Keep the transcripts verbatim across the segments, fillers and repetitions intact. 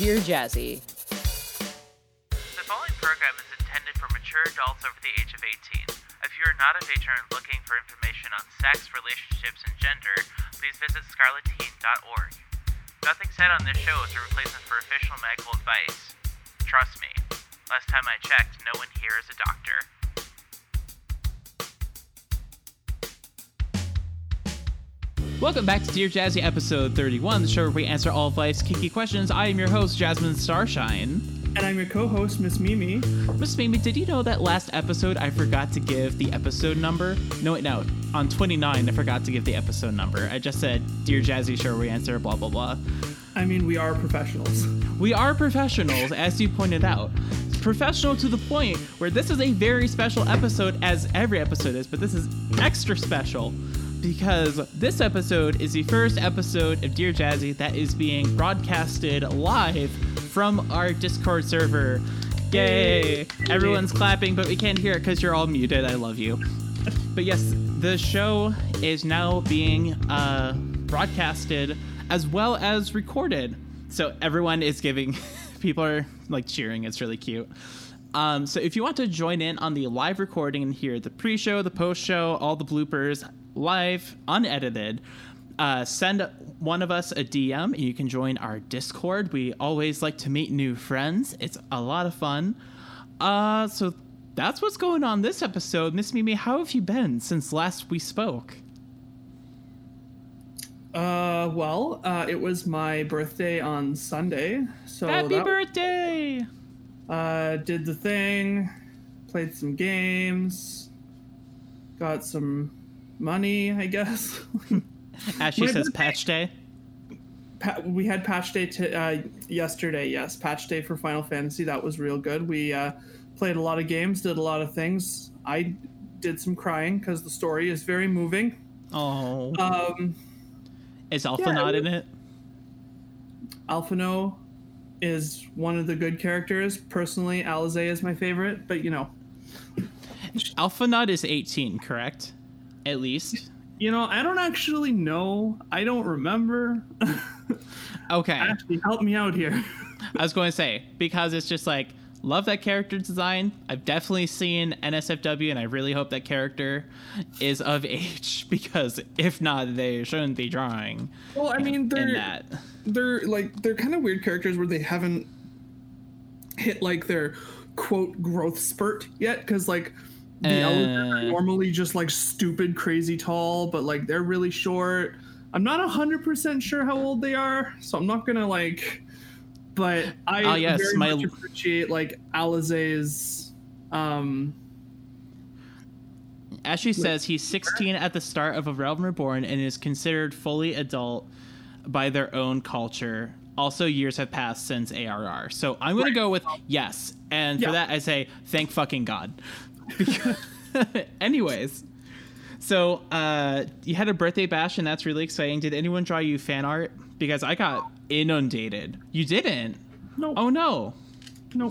Dear Jazzy. The following program is intended for mature adults over the age of eighteen. If you are not of age and looking for information on sex, relationships, and gender, please visit scarlet teen dot org. Nothing said on this show is a replacement for official medical advice. Trust me. Last time I checked, no one here is a doctor. Welcome back to Dear Jazzy, episode thirty-one, the show where we answer all of life's kinky questions. I am your host, Jasmine Starshine. And I'm your co-host, Miss Mimi. Miss Mimi, did you know that last episode I forgot to give the episode number? No, wait, no. On twenty-nine, I forgot to give the episode number. I just said, Dear Jazzy, show where we answer, blah, blah, blah. I mean, we are professionals. We are professionals, as you pointed out. Professional to the point where this is a very special episode, as every episode is, but this is extra special. Because this episode is the first episode of Dear Jazzy that is being broadcasted live from our Discord server. Yay! Everyone's clapping, but we can't hear it because you're all muted. I love you. But yes, the show is now being uh, broadcasted as well as recorded. So everyone is giving... People are, like, cheering. It's really cute. Um, so if you want to join in on the live recording and hear the pre-show, the post-show, all the bloopers... live, unedited, uh, send one of us a D M and you can join our Discord. We always like to meet new friends. It's a lot of fun. Uh, so that's what's going on this episode. Miss Mimi, how have you been since last we spoke? Uh, well, uh, it was my birthday on Sunday. So happy that birthday! Uh, did the thing, played some games, got some money, I guess. Ashy says birthday. Patch day. Pa- we had patch day t- uh, yesterday, yes. Patch day for Final Fantasy. That was real good. We uh, played a lot of games, did a lot of things. I did some crying because the story is very moving. Oh. Um, is Alphinaud yeah, in it? Alphinaud is one of the good characters. Personally, Alize is my favorite, but you know. Alphinaud is eighteen, correct? At least, you know, I don't actually know. I don't remember. Okay, actually, help me out here. I was going to say, because it's just like, love that character design. I've definitely seen N S F W, and I really hope that character is of age, because if not, they shouldn't be drawing. Well, I mean, they're that. they're like they're kind of weird characters where they haven't hit like their quote growth spurt yet, because like. The elders are normally just like stupid, crazy tall, but like they're really short. I'm not one hundred percent sure how old they are, so I'm not gonna like. But I oh, yes, very my... much appreciate like Alize's. Um, Ashy like, says he's sixteen at the start of A Realm Reborn and is considered fully adult by their own culture. Also, years have passed since A R R, so I'm gonna right. go with yes. And yeah. for that, I say thank fucking God. Anyways, so uh you had a birthday bash and that's really exciting. Did anyone draw you fan art? Because I got inundated. You didn't? No. Oh no. No.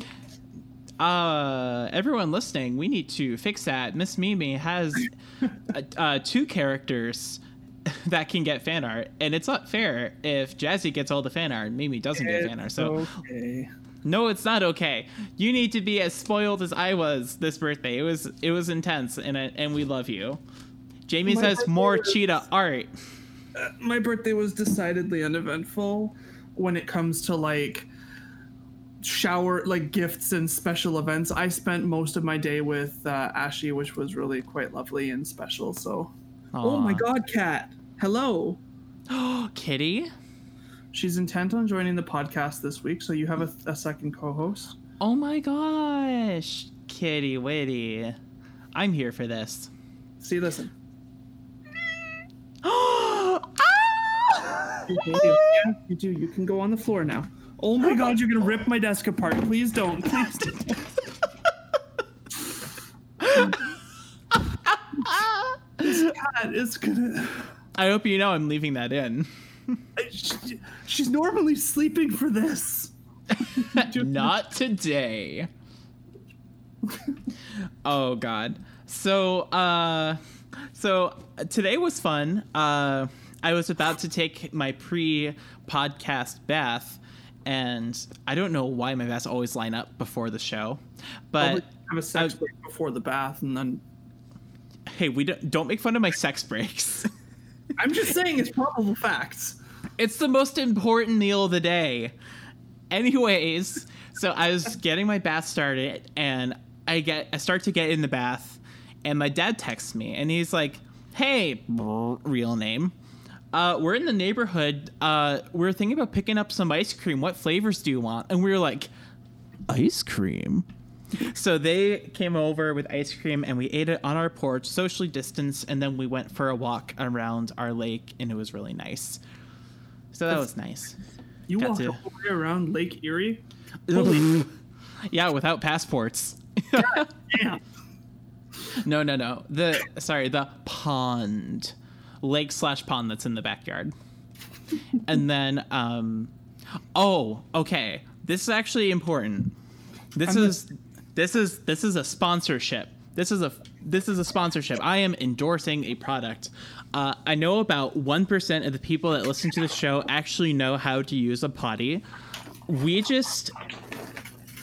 Uh, everyone listening, we need to fix that. Miss Mimi has uh, two characters that can get fan art, and it's not fair if Jazzy gets all the fan art and Mimi doesn't it's get fan art. So. Okay. No, it's not okay. You need to be as spoiled as I was this birthday. It was it was intense, and I, and we love you. Jamie my says more was, cheetah art. Uh, my birthday was decidedly uneventful when it comes to like shower, like gifts and special events. I spent most of my day with uh, Ashy, which was really quite lovely and special. So, aww. Oh my God, cat! Hello, oh kitty. She's intent on joining the podcast this week, so you have a, a second co-host. Oh my gosh, kitty witty. I'm here for this. See, listen. ah! you, do, yeah, you do. You can go on the floor now. Oh my God, you're going to rip my desk apart. Please don't. Please don't. This cat is going to... I hope you know I'm leaving that in. She, she's normally sleeping for this. Not today. Oh God. So, uh, so today was fun. Uh, I was about to take my pre-podcast bath, and I don't know why my baths always line up before the show, but have a sex I, break before the bath, and then hey, we don't don't make fun of my sex breaks. I'm just saying it's probable facts. It's the most important meal of the day. Anyways, so I was getting my bath started, and I get I start to get in the bath, and my dad texts me, and he's like, "Hey, real name. Uh, we're in the neighborhood. Uh, we're thinking about picking up some ice cream. What flavors do you want?" And we were like, ice cream? So they came over with ice cream, and we ate it on our porch, socially distanced, and then we went for a walk around our lake, and it was really nice. So that was nice. You Got walked to... all the way around Lake Erie? Holy... yeah, without passports. God damn. No, no, no. The sorry, the pond. lake slash pond that's in the backyard. And then um oh okay this is actually important this I'm is just... this is this is a sponsorship this is a this is a sponsorship I am endorsing a product. uh I know about one percent of the people that listen to the show actually know how to use a potty. We just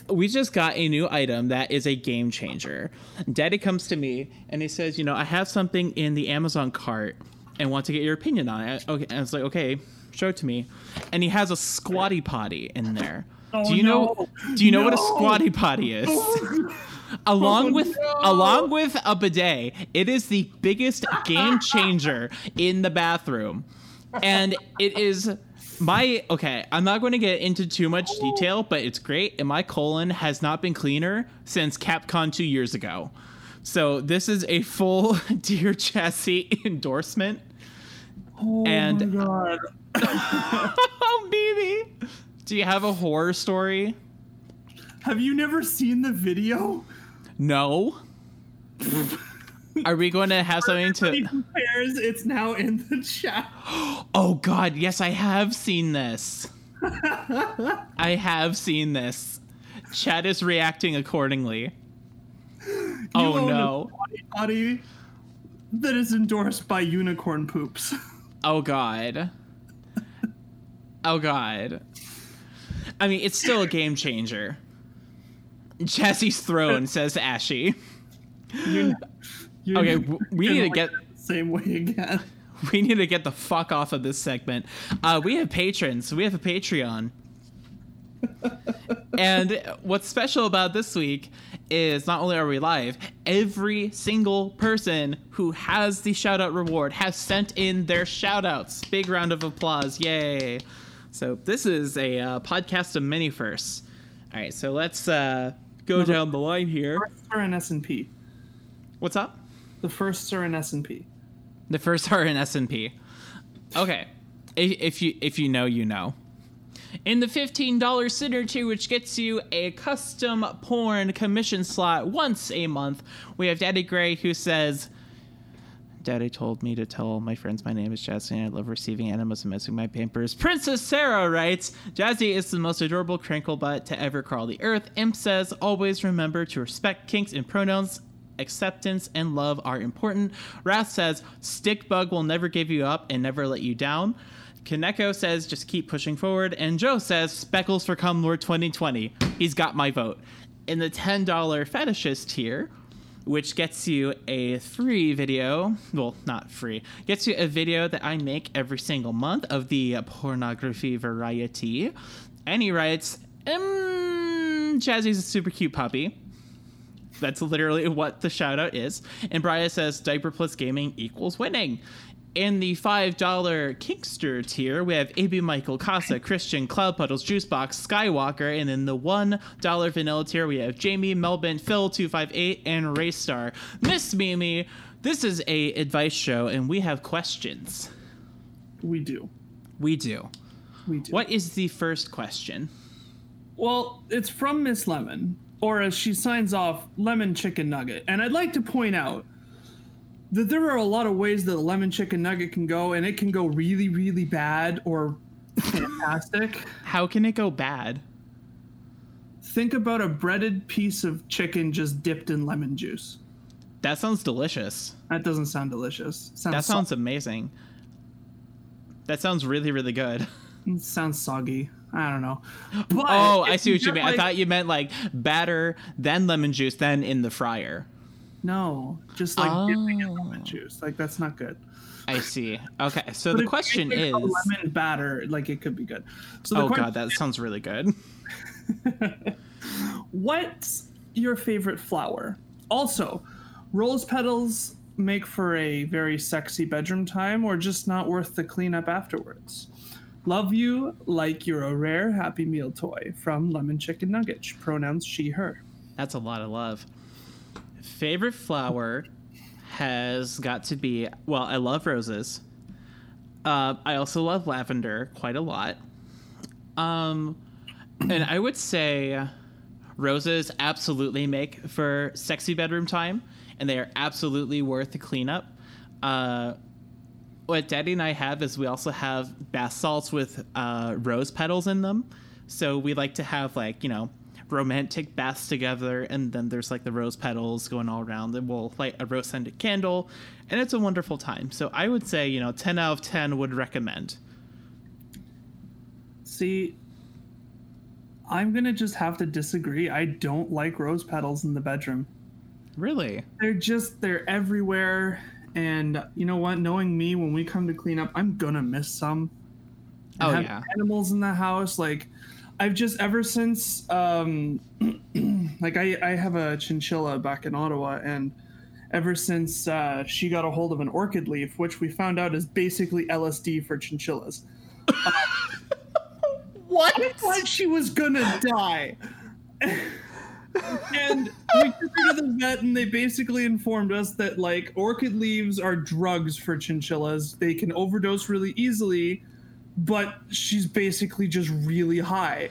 We just got a new item that is a game changer. Daddy comes to me and he says, you know, I have something in the Amazon cart and want to get your opinion on it. Okay, and I was like, okay, show it to me. And he has a Squatty Potty in there. Oh, do you no. know? Do you no. know what a Squatty Potty is? No. along oh, with no. along with a bidet, it is the biggest game changer in the bathroom, and it is. My okay, I'm not going to get into too much detail, but it's great, and my colon has not been cleaner since Capcom two years ago. So this is a full Dear Chassis endorsement. Oh and, my god! Oh baby, do you have a horror story? Have you never seen the video? No. Are we going to have something to... Compares, it's now in the chat. Oh, God. Yes, I have seen this. I have seen this. Chat is reacting accordingly. You oh, no. A potty that is endorsed by unicorn poops. Oh, God. Oh, God. I mean, it's still a game changer. Jesse's throne, says Ashy. You're... You're okay, w- we need to get the same way again. We need to get the fuck off of this segment. Uh, we have patrons. We have a Patreon. And what's special about this week is not only are we live, every single person who has the shout out reward has sent in their shout outs. Big round of applause. Yay. So this is a uh, podcast of many firsts. All right, so let's uh, go no, down the line here. Or an S and P. What's up? The firsts are in S and P. The firsts are in S and P. Okay. If, if you if you know, you know. In the fifteen dollars sitter tier, which gets you a custom porn commission slot once a month, we have Daddy Gray, who says, Daddy told me to tell all my friends my name is Jazzy, and I love receiving animals and messing my pampers. Princess Sarah writes, Jazzy is the most adorable crinkle butt to ever crawl the earth. Imp says, always remember to respect kinks and pronouns. Acceptance and love are important. Wrath says, Stick Bug will never give you up and never let you down. Kaneko says, just keep pushing forward. And Joe says, Speckles for Cum Lord twenty twenty. He's got my vote. In the ten dollars Fetishist tier, which gets you a free video. Well, not free. Gets you a video that I make every single month of the pornography variety. And he writes, mm, Jazzy's a super cute puppy. That's literally what the shout out is. And Brian says, diaper plus gaming equals winning. In the five dollar Kinkster tier, we have A B Michael, Casa, Christian, Cloud Puddles, Juicebox, Skywalker. And in the one dollar vanilla tier, we have Jamie, Melvin, Phil two five eight, and Raystar. Miss Mimi, this is a advice show, and we have questions. We do. We do. We do. What is the first question? Well, it's from Miss Lemon. Or as she signs off, Lemon Chicken Nugget. And I'd like to point out that there are a lot of ways that a Lemon Chicken Nugget can go, and it can go really, really bad or fantastic. How can it go bad? Think about a breaded piece of chicken just dipped in lemon juice. That sounds delicious. That doesn't sound delicious. Sounds that sounds so- amazing. That sounds really, really good. It sounds soggy. I don't know. But oh, I see what you mean. Like, I thought you meant like batter, then lemon juice, then in the fryer. No, just like oh. dipping in lemon juice. Like, that's not good. I see. Okay, so but the question is... lemon batter, like, it could be good. So the oh, God, that is, sounds really good. What's your favorite flower? Also, rose petals make for a very sexy bedroom time, or just not worth the cleanup afterwards. Love you like you're a rare Happy Meal toy from Lemon Chicken Nugget. Pronouns she, her. That's a lot of love. Favorite flower has got to be, well, I love roses. Uh, I also love lavender quite a lot. Um, and I would say roses absolutely make for sexy bedroom time, and they are absolutely worth the cleanup. Uh, what Daddy and I have is we also have bath salts with uh, rose petals in them. So we like to have, like, you know, romantic baths together, and then there's like the rose petals going all around, and we'll light a rose scented candle, and it's a wonderful time. So I would say, you know, ten out of ten would recommend. See, I'm gonna just have to disagree. I don't like rose petals in the bedroom. Really? They're just, they're everywhere, and you know what, knowing me, when we come to clean up, I'm gonna miss some. Oh yeah. Animals in the house, like, I've just ever since, um, like I, I have a chinchilla back in Ottawa, and ever since uh, she got a hold of an orchid leaf, which we found out is basically L S D for chinchillas. Uh, what? I thought she was gonna die. And we figured this out, and they basically informed us that, like, orchid leaves are drugs for chinchillas. They can overdose really easily. But she's basically just really high,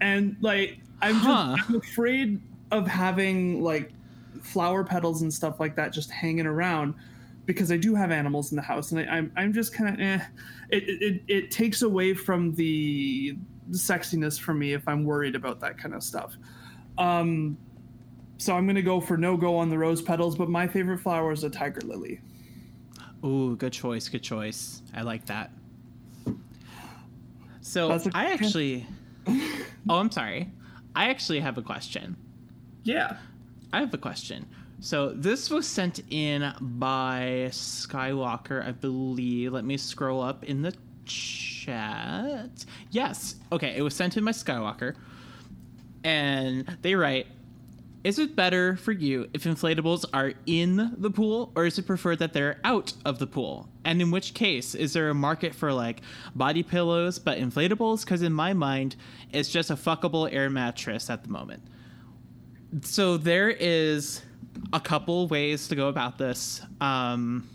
and like I'm just huh. I'm afraid of having like flower petals and stuff like that just hanging around, because I do have animals in the house, and I, I'm I'm just kind of eh. It, it it takes away from the sexiness for me if I'm worried about that kind of stuff. Um, so I'm gonna go for no go on the rose petals, but my favorite flower is a tiger lily. Ooh, good choice, good choice. I like that. So a- I actually, oh, I'm sorry. I actually have a question. Yeah. I have a question. So this was sent in by Skywalker, I believe. Let me scroll up in the chat. Yes. Okay. It was sent in by Skywalker, and they write, is it better for you if inflatables are in the pool, or is it preferred that they're out of the pool? And in which case, is there a market for, like, body pillows but inflatables? Because in my mind, it's just a fuckable air mattress at the moment. So there is a couple ways to go about this. Um,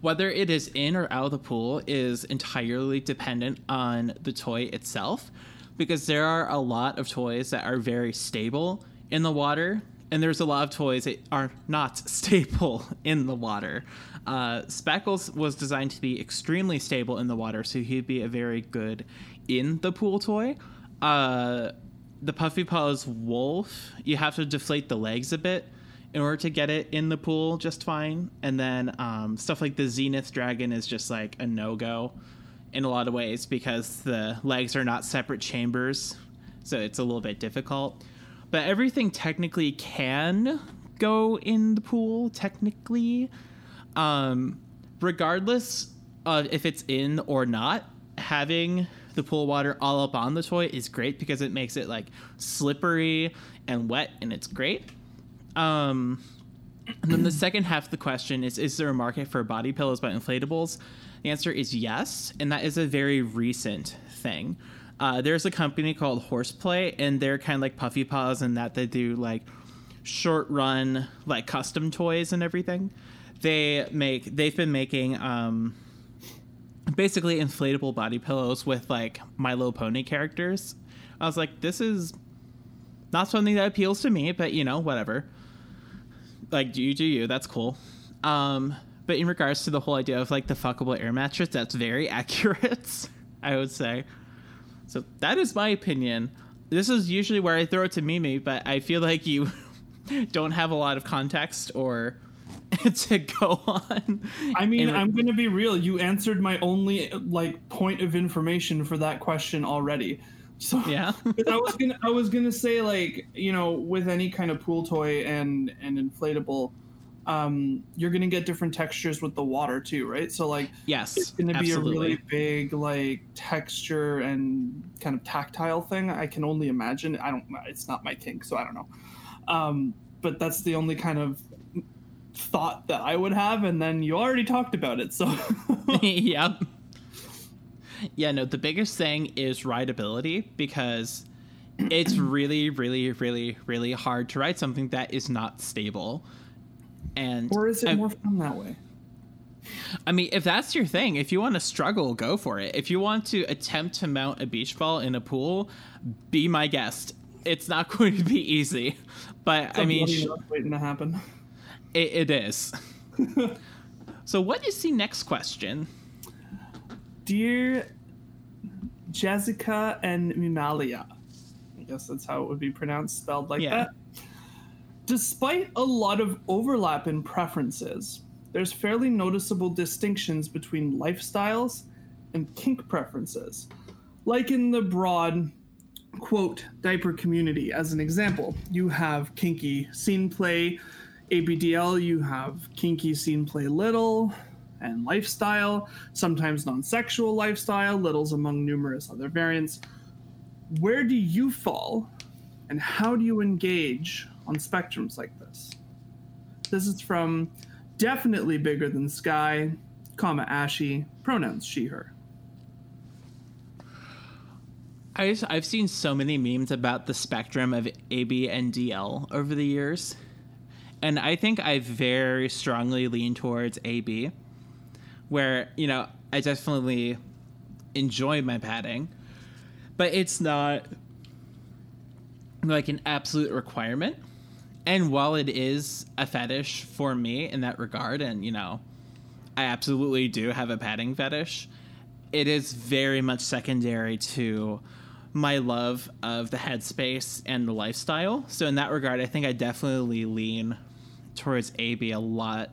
whether it is in or out of the pool is entirely dependent on the toy itself, because there are a lot of toys that are very stable in the water, and there's a lot of toys that are not stable in the water. Uh, Speckles was designed to be extremely stable in the water, so he'd be a very good in the pool toy. Uh, the Puffy Paws Wolf, you have to deflate the legs a bit in order to get it in the pool just fine. And then um, stuff like the Zenith Dragon is just like a no-go in a lot of ways, because the legs are not separate chambers, so it's a little bit difficult. But everything technically can go in the pool, technically. Um, regardless of if it's in or not, having the pool water all up on the toy is great, because it makes it like slippery and wet, and it's great. Um, and then the second half of the question is, is there a market for body pillows but inflatables? The answer is yes, and that is a very recent thing. Uh, there's a company called Horseplay, and they're kind of like Puffy Paws in that they do like short run, like custom toys and everything. They make, they've been making um, basically inflatable body pillows with like My Little Pony characters. I was like, this is not something that appeals to me, but you know, whatever. Like, do you do you? That's cool. Um, but in regards to the whole idea of like the fuckable air mattress, that's very accurate, I would say. So that is my opinion. This is usually where I throw it to Mimi, but I feel like you don't have a lot of context or to go on. I mean, and I'm going to be real. You answered my only like point of information for that question already. So yeah, I was gonna, I was gonna say like, you know, with any kind of pool toy and and inflatable, um, you're gonna get different textures with the water too, right? So like, yes, it's gonna absolutely. be a really big like texture and kind of tactile thing. I can only imagine. I don't. It's not my kink, so I don't know. Um, but that's the only kind of thought that I would have, and then you already talked about it, so yep. Yeah, no, the biggest thing is rideability, because it's really, really, really, really hard to ride something that is not stable. And or is it I, more fun that way? I mean, if that's your thing, if you want to struggle, go for it. If you want to attempt to mount a beach ball in a pool, be my guest. It's not going to be easy, but it's I mean, sh- waiting to happen. It, it is. So, what is the next question? Dear Jessica and Munalia, I guess that's how it would be pronounced, spelled like yeah. that. Despite a lot of overlap in preferences, there's fairly noticeable distinctions between lifestyles and kink preferences, like in the broad, quote, diaper community. As an example, you have kinky scene play, A B D L, you have kinky scene play little, and lifestyle, sometimes non-sexual lifestyle, littles among numerous other variants. Where do you fall, and how do you engage on spectrums like this? This is from Definitely Bigger Than Sky, comma, Ashy, pronouns she, her. I just, I've seen so many memes about the spectrum of A B and D L over the years, and I think I very strongly lean towards A B. Where, you know, I definitely enjoy my padding, but it's not like an absolute requirement. And while it is a fetish for me in that regard, and, you know, I absolutely do have a padding fetish, it is very much secondary to my love of the headspace and the lifestyle. So in that regard, I think I definitely lean towards A B a lot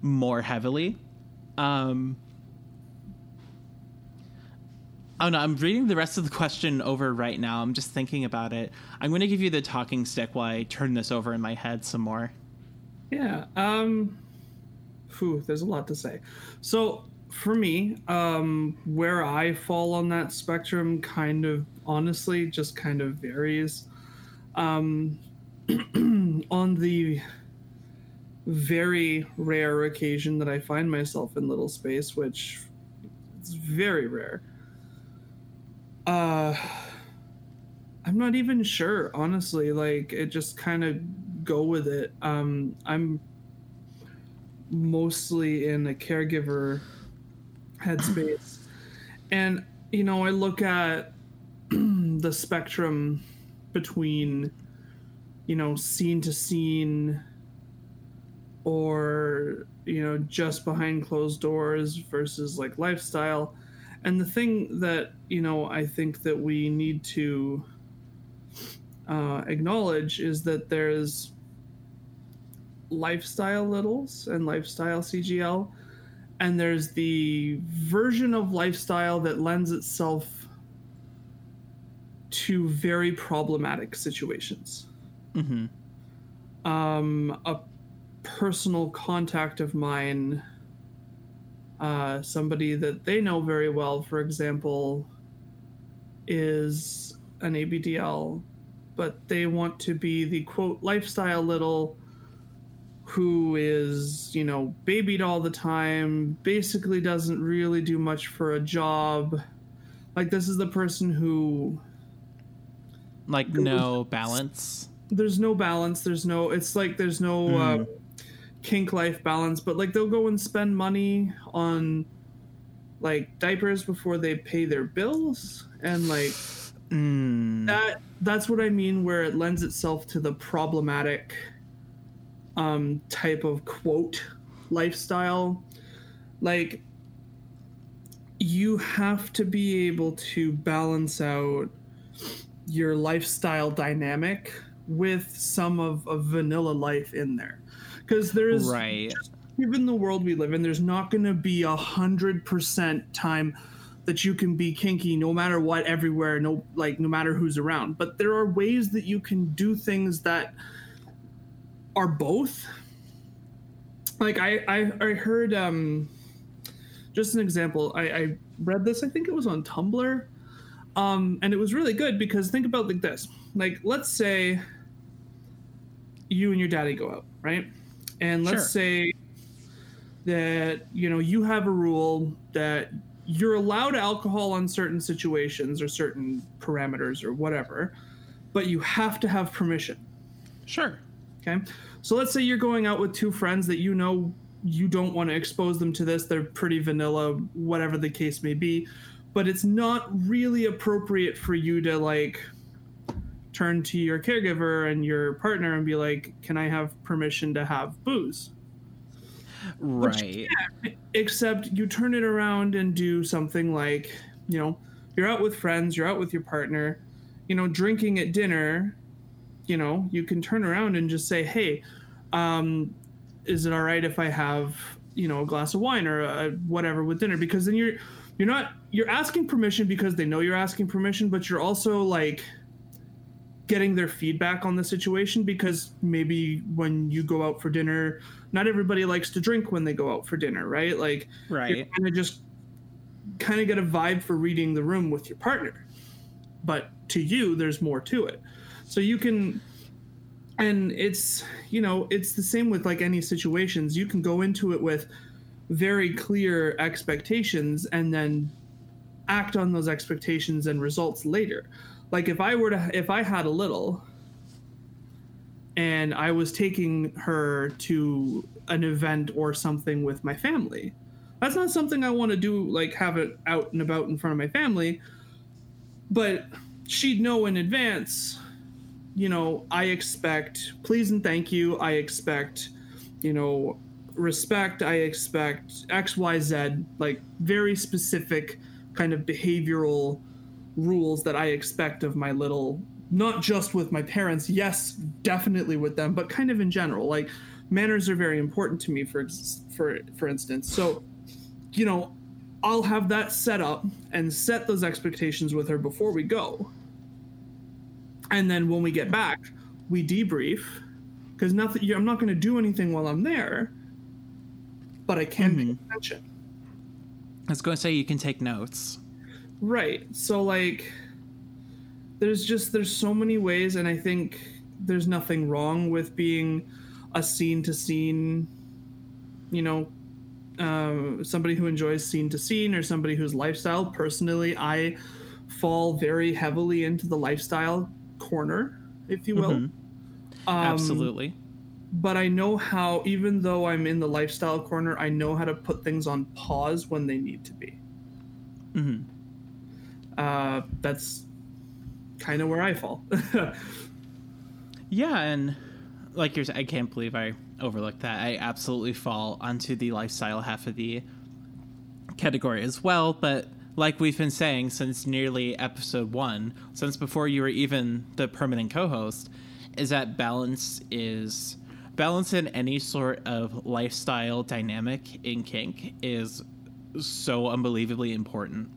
more heavily. Um, oh no, I'm reading the rest of the question over right now. I'm just thinking about it. I'm going to give you the talking stick while I turn this over in my head some more. Yeah. Um, whew, there's a lot to say. So for me, um, where I fall on that spectrum kind of honestly just kind of varies. Um, on the very rare occasion that I find myself in little space, which is very rare. Uh, I'm not even sure, honestly. Like, it just kind of go with it. Um, I'm mostly in a caregiver headspace. And, you know, I look at the spectrum between, you know, scene to scene, or, you know, just behind closed doors versus like lifestyle. And the thing that, you know, I think that we need to uh, acknowledge is that there's lifestyle littles and lifestyle C G L, and there's the version of lifestyle that lends itself to very problematic situations. Mm-hmm. Um, a personal contact of mine, uh, somebody that they know very well, for example, is an A B D L, but they want to be the quote lifestyle little who is, you know, babied all the time, basically doesn't really do much for a job. Like, this is the person who like no balance. There's no balance. There's no, it's like there's no, mm. uh, kink life balance, but like they'll go and spend money on like diapers before they pay their bills, and like mm. that that's what I mean where it lends itself to the problematic um type of quote lifestyle. Like, you have to be able to balance out your lifestyle dynamic with some of, of vanilla life in there, because there is right. Given the world we live in, there's not going to be a hundred percent time that you can be kinky, no matter what, everywhere, no like no matter who's around. But there are ways that you can do things that are both. Like I I, I heard um, just an example. I, I read this. I think it was on Tumblr, um, and it was really good because think about like this. Like, let's say you and your daddy go out, right? And let's sure. say that, you know, you have a rule that you're allowed alcohol on certain situations or certain parameters or whatever, but you have to have permission. Sure. Okay. So let's say you're going out with two friends that you know you don't want to expose them to this. They're pretty vanilla, whatever the case may be, but it's not really appropriate for you to, like, turn to your caregiver and your partner and be like, can I have permission to have booze? Right. Which, except you turn it around and do something like, you know, you're out with friends, you're out with your partner, you know, drinking at dinner, you know, you can turn around and just say, hey, um, is it all right if I have, you know, a glass of wine or a, whatever with dinner? Because then you're, you're not, you're asking permission because they know you're asking permission, but you're also like, getting their feedback on the situation, because maybe when you go out for dinner, not everybody likes to drink when they go out for dinner, right? Like, right. You're kind of just kind of get a vibe for reading the room with your partner, but to you, there's more to it. So you can, and it's, you know, it's the same with like any situations. You can go into it with very clear expectations and then act on those expectations and results later. Like if I were to, if I had a little and I was taking her to an event or something with my family, that's not something I want to do, like have it out and about in front of my family, but she'd know in advance, you know, I expect please and thank you. I expect, you know, respect. I expect X, Y, Z, like very specific kind of behavioral rules that I expect of my little, not just with my parents, yes, definitely with them, but kind of in general. Like manners are very important to me, for for for instance. So, you know, I'll have that set up and set those expectations with her before we go. And then when we get back, we debrief, because nothing, I'm not going to do anything while I'm there, but I can mm-hmm. pay attention. I was going to say you can take notes. Right. So like there's just there's so many ways, and I think there's nothing wrong with being a scene to scene, you know, uh, somebody who enjoys scene to scene or somebody whose lifestyle. Personally, I fall very heavily into the lifestyle corner, if you will. Mm-hmm. Um, Absolutely. But I know how, even though I'm in the lifestyle corner, I know how to put things on pause when they need to be. Mm-hmm. Uh, that's kind of where I fall. Yeah, and like you're, I can't believe I overlooked that. I absolutely fall onto the lifestyle half of the category as well. But like we've been saying since nearly episode one, since before you were even the permanent co-host, is that balance is balance in any sort of lifestyle dynamic in kink is so unbelievably important.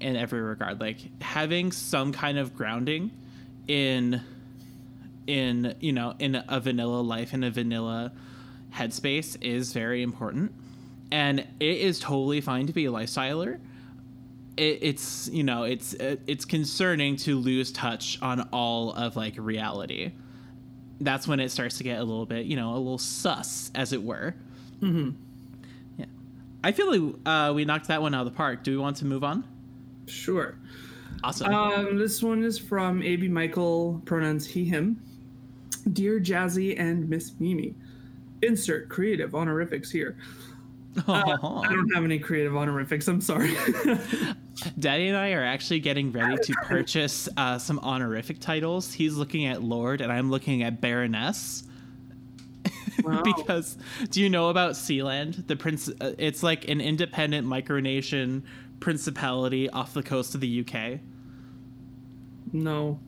In every regard, like having some kind of grounding in in you know in a vanilla life, in a vanilla headspace is very important, and it is totally fine to be a lifestyler. It, it's you know it's it's concerning to lose touch on all of like reality. That's when it starts to get a little bit, you know, a little sus, as it were. Mm-hmm. Yeah, I feel like uh we knocked that one out of the park. Do we want to move on? Sure. Awesome. Um, this one is from A B Michael, pronouns he, him. Dear Jazzy and Miss Mimi, insert creative honorifics here. Oh. Uh, I don't have any creative honorifics. I'm sorry. Daddy and I are actually getting ready to purchase uh, some honorific titles. He's looking at Lord and I'm looking at Baroness. Wow. Because do you know about Sealand? The prince, uh, it's like an independent micronation principality off the coast of the U K. No.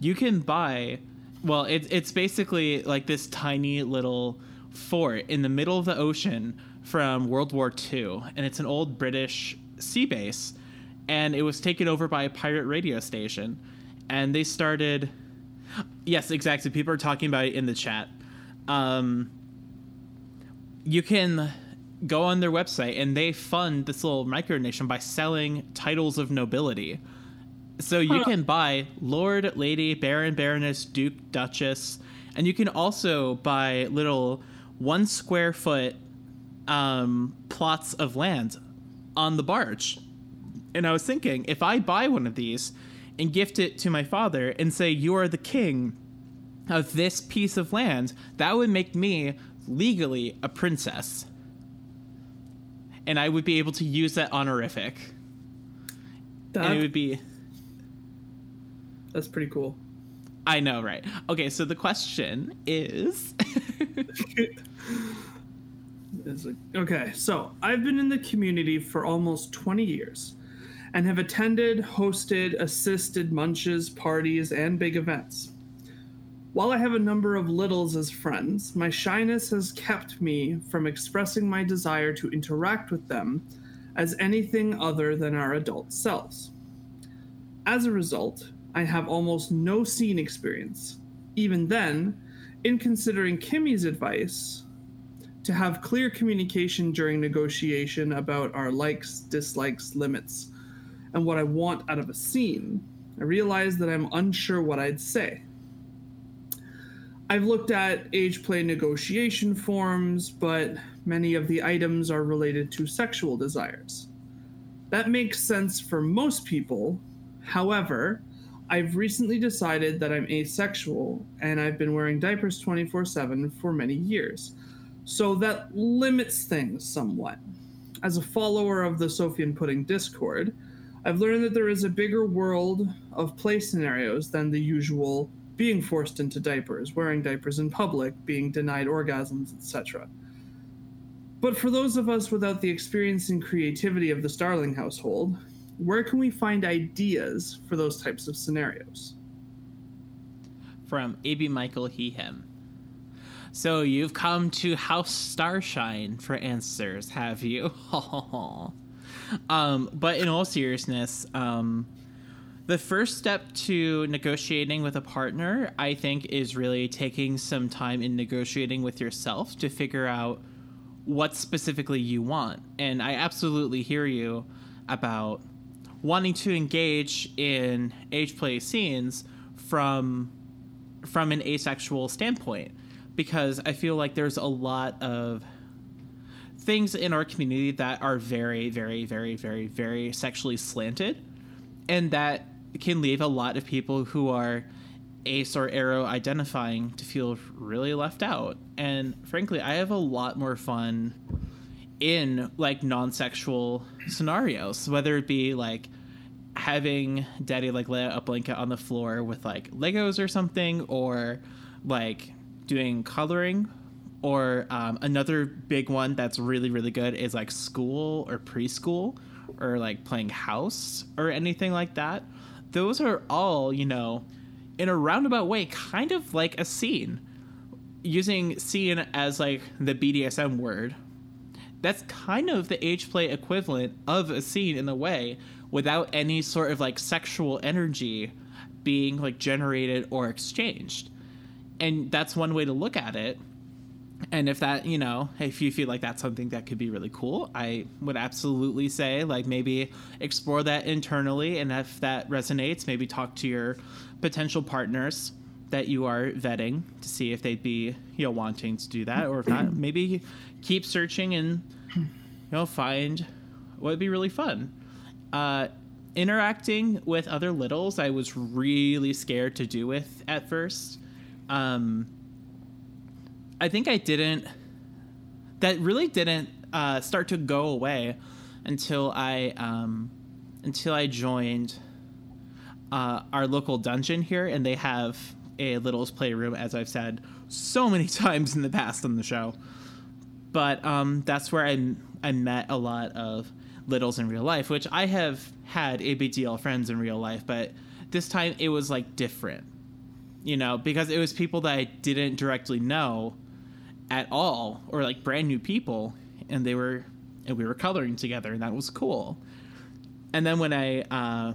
you can buy, well, it, it's basically like this tiny little fort in the middle of the ocean from World War Two, and it's an old British sea base, and it was taken over by a pirate radio station, and they started... Yes, exactly. People are talking about it in the chat. Um, you can go on their website, and they fund this little micronation by selling titles of nobility. So you can buy Lord, Lady, Baron, Baroness, Duke, Duchess, and you can also buy little one square foot um, plots of land on the barge. And I was thinking, if I buy one of these and gift it to my father and say, you are the king of this piece of land, that would make me legally a princess. And I would be able to use that honorific. That, and it would be... That's pretty cool. I know, right? Okay, so the question is... Okay, so I've been in the community for almost twenty years and have attended, hosted, assisted munches, parties, and big events. While I have a number of littles as friends, my shyness has kept me from expressing my desire to interact with them as anything other than our adult selves. As a result, I have almost no scene experience. Even then, in considering Kimmy's advice to have clear communication during negotiation about our likes, dislikes, limits, and what I want out of a scene, I realized that I'm unsure what I'd say. I've looked at age play negotiation forms, but many of the items are related to sexual desires. That makes sense for most people. However, I've recently decided that I'm asexual, and I've been wearing diapers twenty-four seven for many years, so that limits things somewhat. As a follower of the Sophie and Pudding Discord, I've learned that there is a bigger world of play scenarios than the usual being forced into diapers, wearing diapers in public, being denied orgasms, et cetera. But for those of us without the experience and creativity of the Starling household, where can we find ideas for those types of scenarios? From A B Michael He Him. So you've come to House Starshine for answers, have you? Um, but in all seriousness, um, the first step to negotiating with a partner, I think, is really taking some time in negotiating with yourself to figure out what specifically you want. And I absolutely hear you about wanting to engage in age play scenes from, from an asexual standpoint, because I feel like there's a lot of things in our community that are very, very, very, very, very sexually slanted, and that can leave a lot of people who are ace or arrow identifying to feel really left out. And frankly, I have a lot more fun in like non-sexual scenarios, whether it be like having daddy like lay a blanket on the floor with like Legos or something, or like doing coloring. Or um, another big one that's really, really good is like school or preschool, or like playing house or anything like that. Those are all, you know, in a roundabout way, kind of like a scene. Using scene as like the B D S M word, that's kind of the age play equivalent of a scene in a way, without any sort of like sexual energy being like generated or exchanged. And that's one way to look at it. And if that, you know, if you feel like that's something that could be really cool, I would absolutely say, like, maybe explore that internally. And if that resonates, maybe talk to your potential partners that you are vetting to see if they'd be, you know, wanting to do that. Or if not, maybe keep searching and, you know, find what would be really fun. Uh, interacting with other littles, I was really scared to do with at first. Um... I think I didn't, that really didn't uh, start to go away until I um, until I joined uh, our local dungeon here, and they have a Littles playroom, as I've said so many times in the past on the show. But um, that's where I, I met a lot of Littles in real life, which I have had A B D L friends in real life, but this time it was like different. you know, because it was people that I didn't directly know at all, or like brand new people, and they were, and we were coloring together, and that was cool. And then when I uh,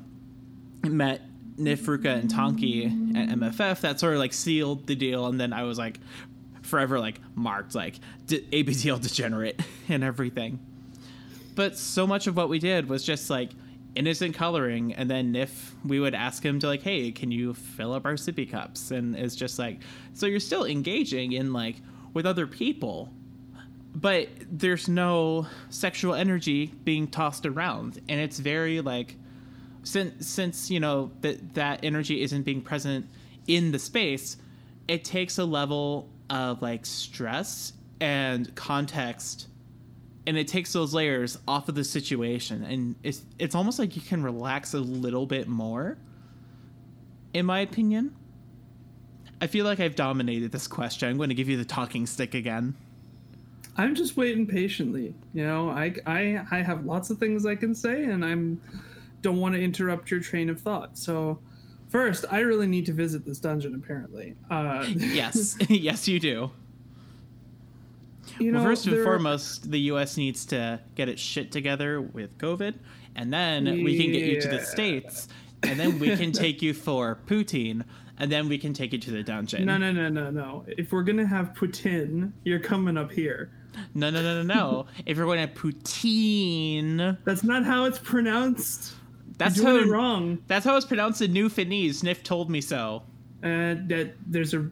met Nif, Ruka, and Tonki at M F F, that sort of like sealed the deal, and then I was like forever like marked like de- A B D L degenerate and everything. But so much of what we did was just like innocent coloring, and then Nif, we would ask him to like, hey, can you fill up our sippy cups? And it's just like, so you're still engaging in like with other people, but there's no sexual energy being tossed around. And it's very like, since since you know that that energy isn't being present in the space, it takes a level of like stress and context, and it takes those layers off of the situation, and it's it's almost like you can relax a little bit more, in my opinion. I feel like I've dominated this question. I'm going to give you the talking stick again. I'm just waiting patiently. You know, I I, I have lots of things I can say, and I'm don't want to interrupt your train of thought. So first, I really need to visit this dungeon, apparently. Uh, yes. Yes, you do. You know, well, first and there... foremost, the U S needs to get its shit together with COVID, and then yeah. we can get you to the States, and then we can take you for poutine, and then we can take you to the dungeon. No, no, no, no, no. If we're going to have poutine, you're coming up here. No, no, no, no, no. If you're going to have poutine... That's not how it's pronounced. That's how it wrong. That's how it's pronounced in Newfoundland. Nif told me so. Uh, that there's a.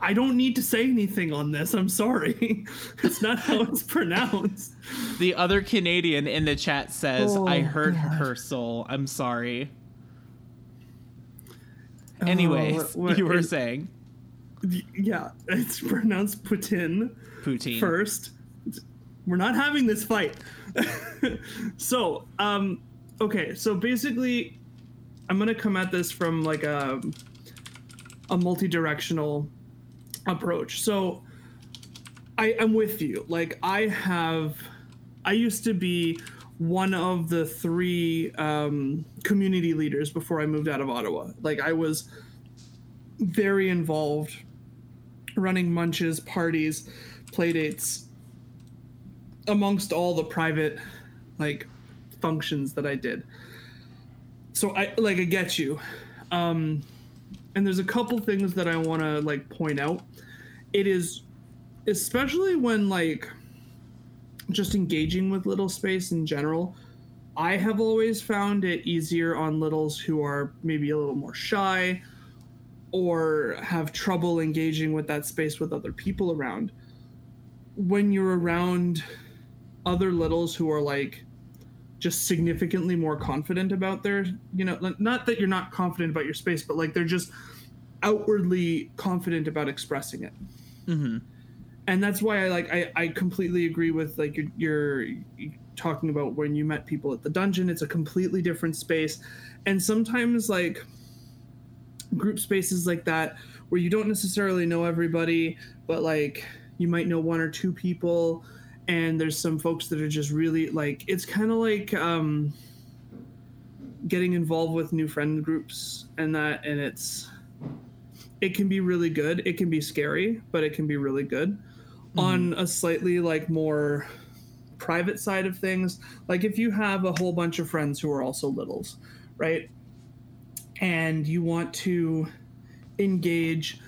I don't need to say anything on this. I'm sorry. It's not how it's pronounced. The other Canadian in the chat says, oh, "I hurt God. her soul. I'm sorry." Oh, Anyways, what, what, you were it, saying. Yeah, it's pronounced Putin. Poutine first. We're not having this fight. so, um. Okay, so basically, I'm going to come at this from like a, a multi-directional approach. So I, I'm with you. Like I have, I used to be one of the three um, community leaders before I moved out of Ottawa. Like I was very involved running munches, parties, playdates, amongst all the private, like, functions that I did. So I like I get you. Um and there's a couple things that I want to like point out. It is especially when like just engaging with Little Space in general, I have always found it easier on littles who are maybe a little more shy or have trouble engaging with that space with other people around. When you're around other littles who are like just significantly more confident about their, you know, not that you're not confident about your space, but like they're just outwardly confident about expressing it. Mm-hmm. And that's why I like, I, I completely agree with like you're, you're talking about when you met people at the dungeon, it's a completely different space. And sometimes like group spaces like that, where you don't necessarily know everybody, but like you might know one or two people. And there's some folks that are just really like, it's kind of like um, getting involved with new friend groups and that. And it's, it can be really good. It can be scary, but it can be really good. Mm-hmm. On a slightly like more private side of things. Like if you have a whole bunch of friends who are also littles, right? And you want to engage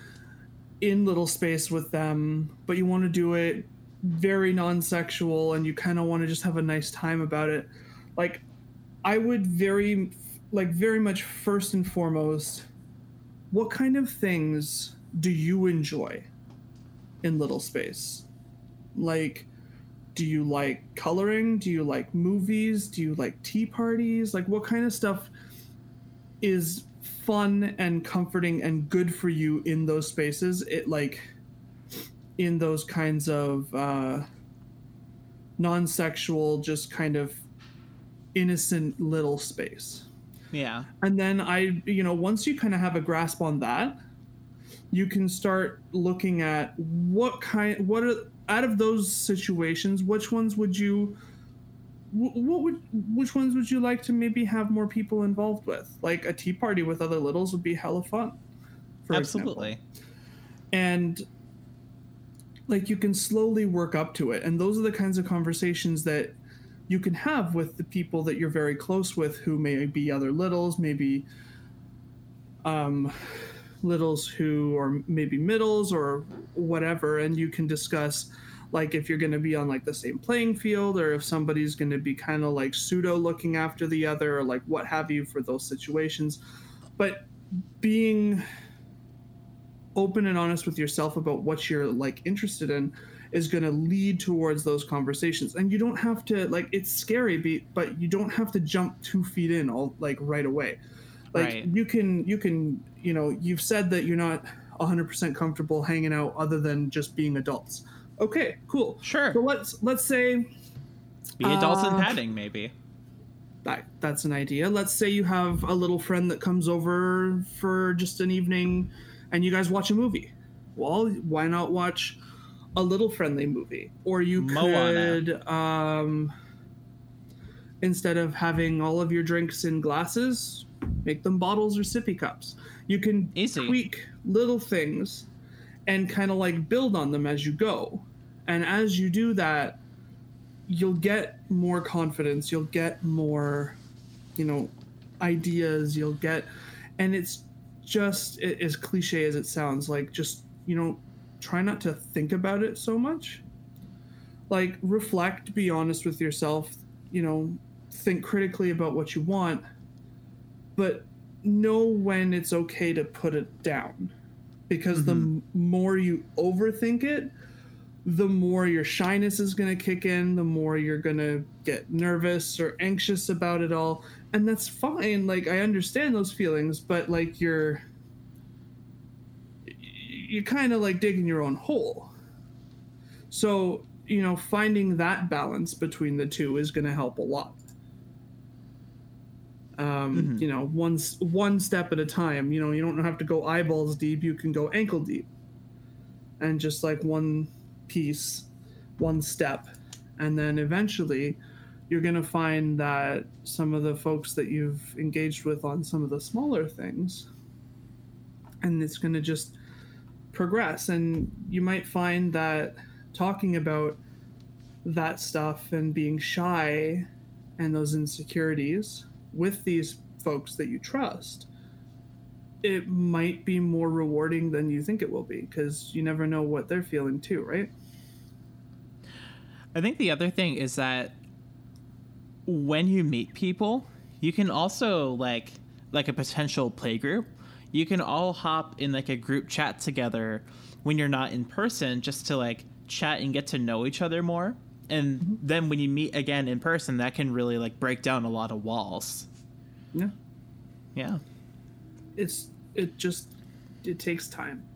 in Little Space with them, but you want to do it very non-sexual and you kind of want to just have a nice time about it. Like I would very like very much first and foremost, what kind of things do you enjoy in Little Space? Like, do you like coloring? Do you like movies? Do you like tea parties? Like what kind of stuff is fun and comforting and good for you in those spaces? It like in those kinds of uh, non-sexual, just kind of innocent little space. Yeah. And then I, you know, once you kind of have a grasp on that, you can start looking at what kind, what are, out of those situations, which ones would you, what would, which ones would you like to maybe have more people involved with? Like a tea party with other littles would be hella fun. for Absolutely. example. And like you can slowly work up to it. And those are the kinds of conversations that you can have with the people that you're very close with, who may be other littles, maybe um, littles who or maybe middles or whatever. And you can discuss like if you're going to be on like the same playing field, or if somebody's going to be kind of like pseudo looking after the other, or like what have you for those situations. But being open and honest with yourself about what you're like interested in is going to lead towards those conversations. And you don't have to like, it's scary, but you don't have to jump two feet in all like right away. Like right. you can, you can, you know, you've said that you're not a hundred percent comfortable hanging out other than just being adults. Okay, cool. Sure. So let's, let's say be adults uh, and padding maybe. That, that's an idea. Let's say you have a little friend that comes over for just an evening and you guys watch a movie. Well, why not watch a little friendly movie? Or you could, um, instead of having all of your drinks in glasses, make them bottles or sippy cups. You can Easy. tweak little things and kind of like build on them as you go. And as you do that, you'll get more confidence, you'll get more, you know, ideas, you'll get, and it's just it, as cliche as it sounds, like just, you know, try not to think about it so much. Like reflect, be honest with yourself, you know, think critically about what you want, but know when it's okay to put it down, because mm-hmm. the more you overthink it, the more your shyness is going to kick in, the more you're going to get nervous or anxious about it all. And that's fine. Like, I understand those feelings, but like you're, you're kind of like digging your own hole. So, you know, finding that balance between the two is going to help a lot. Um, mm-hmm. You know, one, one step at a time, you know, you don't have to go eyeballs deep. You can go ankle deep and just like one piece, one step, and then eventually you're going to find that some of the folks that you've engaged with on some of the smaller things, and it's going to just progress. And you might find that talking about that stuff and being shy and those insecurities with these folks that you trust, it might be more rewarding than you think it will be, because you never know what they're feeling too, right? I think the other thing is that when you meet people, you can also like like a potential play group, you can all hop in like a group chat together when you're not in person, just to like chat and get to know each other more. And mm-hmm. then when you meet again in person, that can really like break down a lot of walls. Yeah. Yeah. It's, it just, it takes time.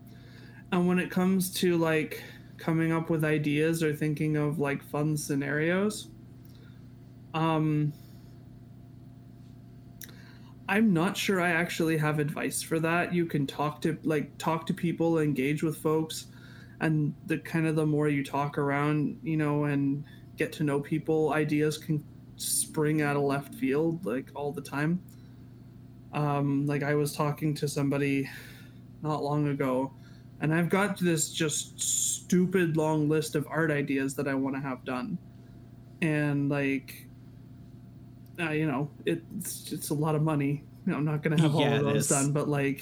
And when it comes to like coming up with ideas or thinking of like fun scenarios, um, I'm not sure I actually have advice for that. You can talk to like talk to people, engage with folks, and the kind of the more you talk around, you know, and get to know people, ideas can spring out of left field like all the time. Um, like I was talking to somebody not long ago, and I've got this just stupid long list of art ideas that I want to have done. And like, uh, you know, it's, it's a lot of money. You know, I'm not going to have yeah, all of those done, but like,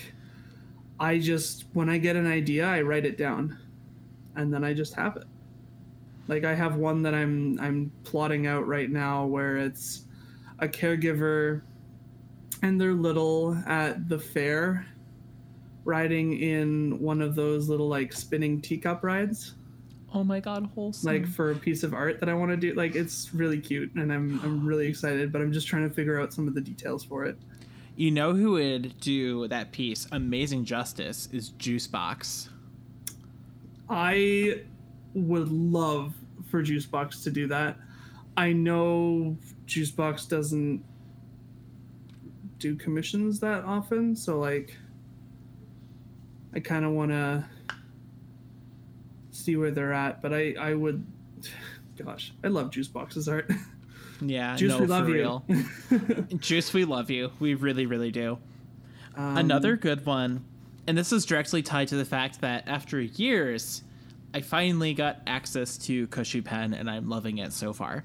I just, when I get an idea, I write it down and then I just have it. Like I have one that I'm, I'm plotting out right now where it's a caregiver and they're little at the fair, riding in one of those little like spinning teacup rides. Oh my God, wholesome. Like for a piece of art that I want to do. Like it's really cute and I'm I'm really excited, but I'm just trying to figure out some of the details for it. You know who would do that piece amazing justice is Juicebox. I would love for Juicebox to do that. I know Juicebox doesn't do commissions that often, so like I kind of want to see where they're at, but I, I would, gosh, I love Juicebox's art. Yeah, Juice, no, we love for you. Real. Juice, we love you. We really, really do. Um, Another good one And this is directly tied to the fact that after years, I finally got access to Koshoupen, and I'm loving it so far.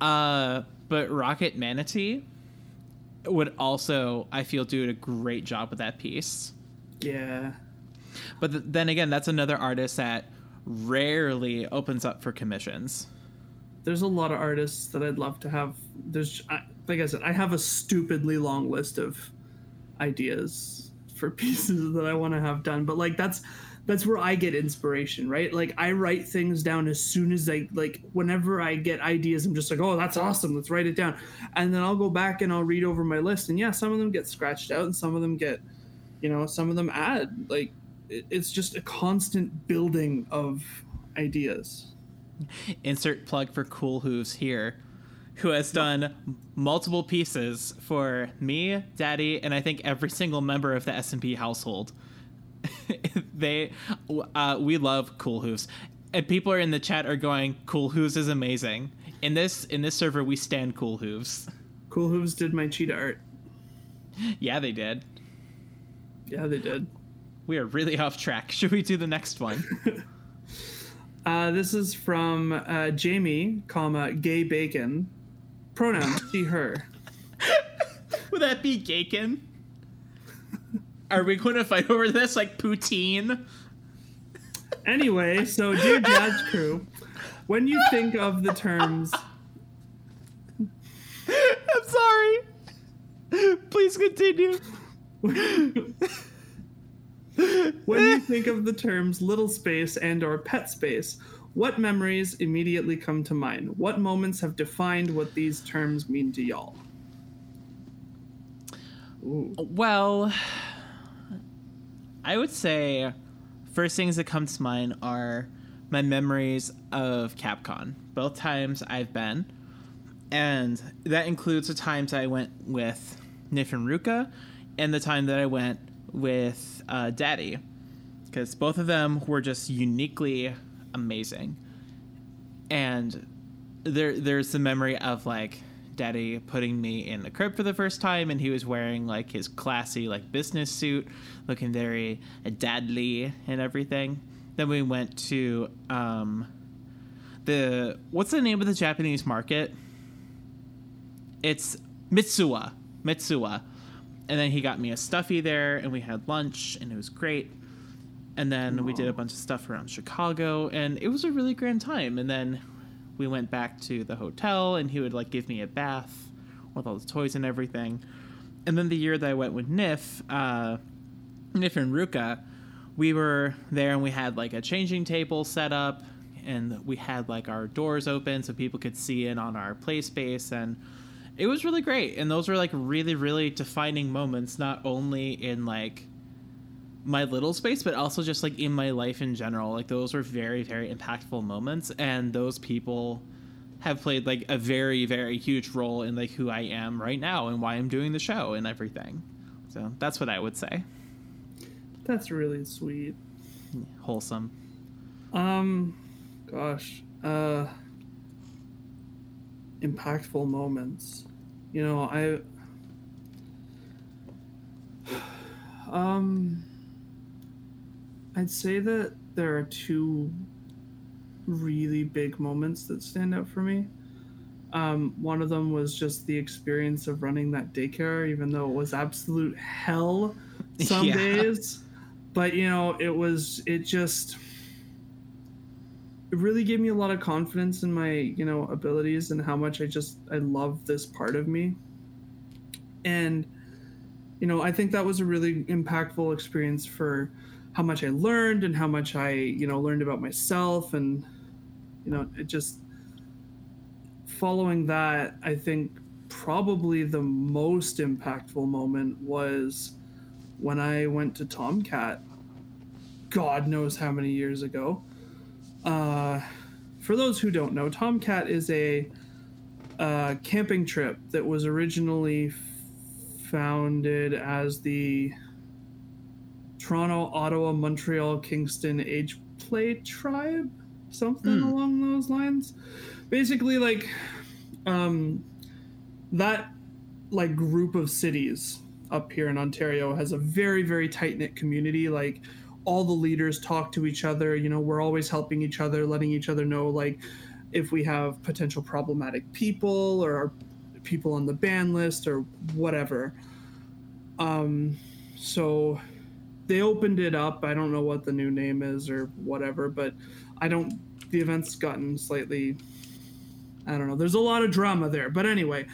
Uh, but Rocket Manatee would also, I feel, do a great job with that piece. Yeah. But th- then again, that's another artist that rarely opens up for commissions. There's a lot of artists that I'd love to have. There's, I, like I said, I have a stupidly long list of ideas for pieces that I want to have done. But like, that's that's where I get inspiration, right? Like, I write things down as soon as I, like, whenever I get ideas, I'm just like, oh, that's awesome, let's write it down. And then I'll go back and I'll read over my list. And yeah, some of them get scratched out and some of them get, you know, some of them add. Like, it's just a constant building of ideas. Insert plug for Cool Hooves here, who has done multiple pieces for me, Daddy, and I think every single member of the S and P household. They, uh, we love Cool Hooves, and people are in the chat are going, Cool Hooves is amazing. In this in this server, we stand Cool Hooves. Cool Hooves did my cheetah art. Yeah, they did. Yeah, they did. We are really off track. Should we do the next one? Uh, this is from uh, Jamie, comma, Gay Bacon. Pronoun, she, her. Would that be Gaykin? Are we going to fight over this like poutine? Anyway, so dear Judge Crew, when you think of the terms... I'm sorry. Please continue. When you think of the terms little space and or pet space, what memories immediately come to mind? What moments have defined what these terms mean to y'all? Ooh. Well, I would say first things that come to mind are my memories of Capcom, both times I've been. And that includes the times I went with Nif and Ruka and the time that I went with uh, Daddy, because both of them were just uniquely amazing. And there, there's the memory of like Daddy putting me in the crib for the first time, and he was wearing like his classy like business suit, looking very dadly and everything. Then we went to um, the what's the name of the Japanese market? It's Mitsuwa. Mitsuwa. And then he got me a stuffy there, and we had lunch, and it was great. And then Aww. we did a bunch of stuff around Chicago, and it was a really grand time. And then we went back to the hotel, and he would like give me a bath with all the toys and everything. And then the year that I went with Nif, uh, Nif and Ruka, we were there, and we had like a changing table set up, and we had like our doors open so people could see in on our play space, and it was really great. And those were like really, really defining moments, not only in like my little space, but also just like in my life in general. Like those were very, very impactful moments. And those people have played like a very, very huge role in like who I am right now and why I'm doing the show and everything. So that's what I would say. That's really sweet. Wholesome. Um, gosh, uh, impactful moments, you know, I um I'd say that there are two really big moments that stand out for me. Um one of them was just the experience of running that daycare, even though it was absolute hell some yeah. days, but you know, it was it just it really gave me a lot of confidence in my, you know, abilities and how much I just, I love this part of me. And, you know, I think that was a really impactful experience for how much I learned and how much I, you know, learned about myself. And, you know, it just following that, I think probably the most impactful moment was when I went to Tomcat, God knows how many years ago. Uh, for those who don't know, Tomcat is a uh, camping trip that was originally f- founded as the Toronto, Ottawa, Montreal, Kingston Age Play Tribe, something mm. along those lines. Basically, like um, that like group of cities up here in Ontario has a very, very tight-knit community. Like, all the leaders talk to each other. You know, we're always helping each other, letting each other know, like, if we have potential problematic people or people on the ban list or whatever. Um, so they opened it up. I don't know what the new name is or whatever, but I don't, the event's gotten slightly, I don't know. There's a lot of drama there. But anyway,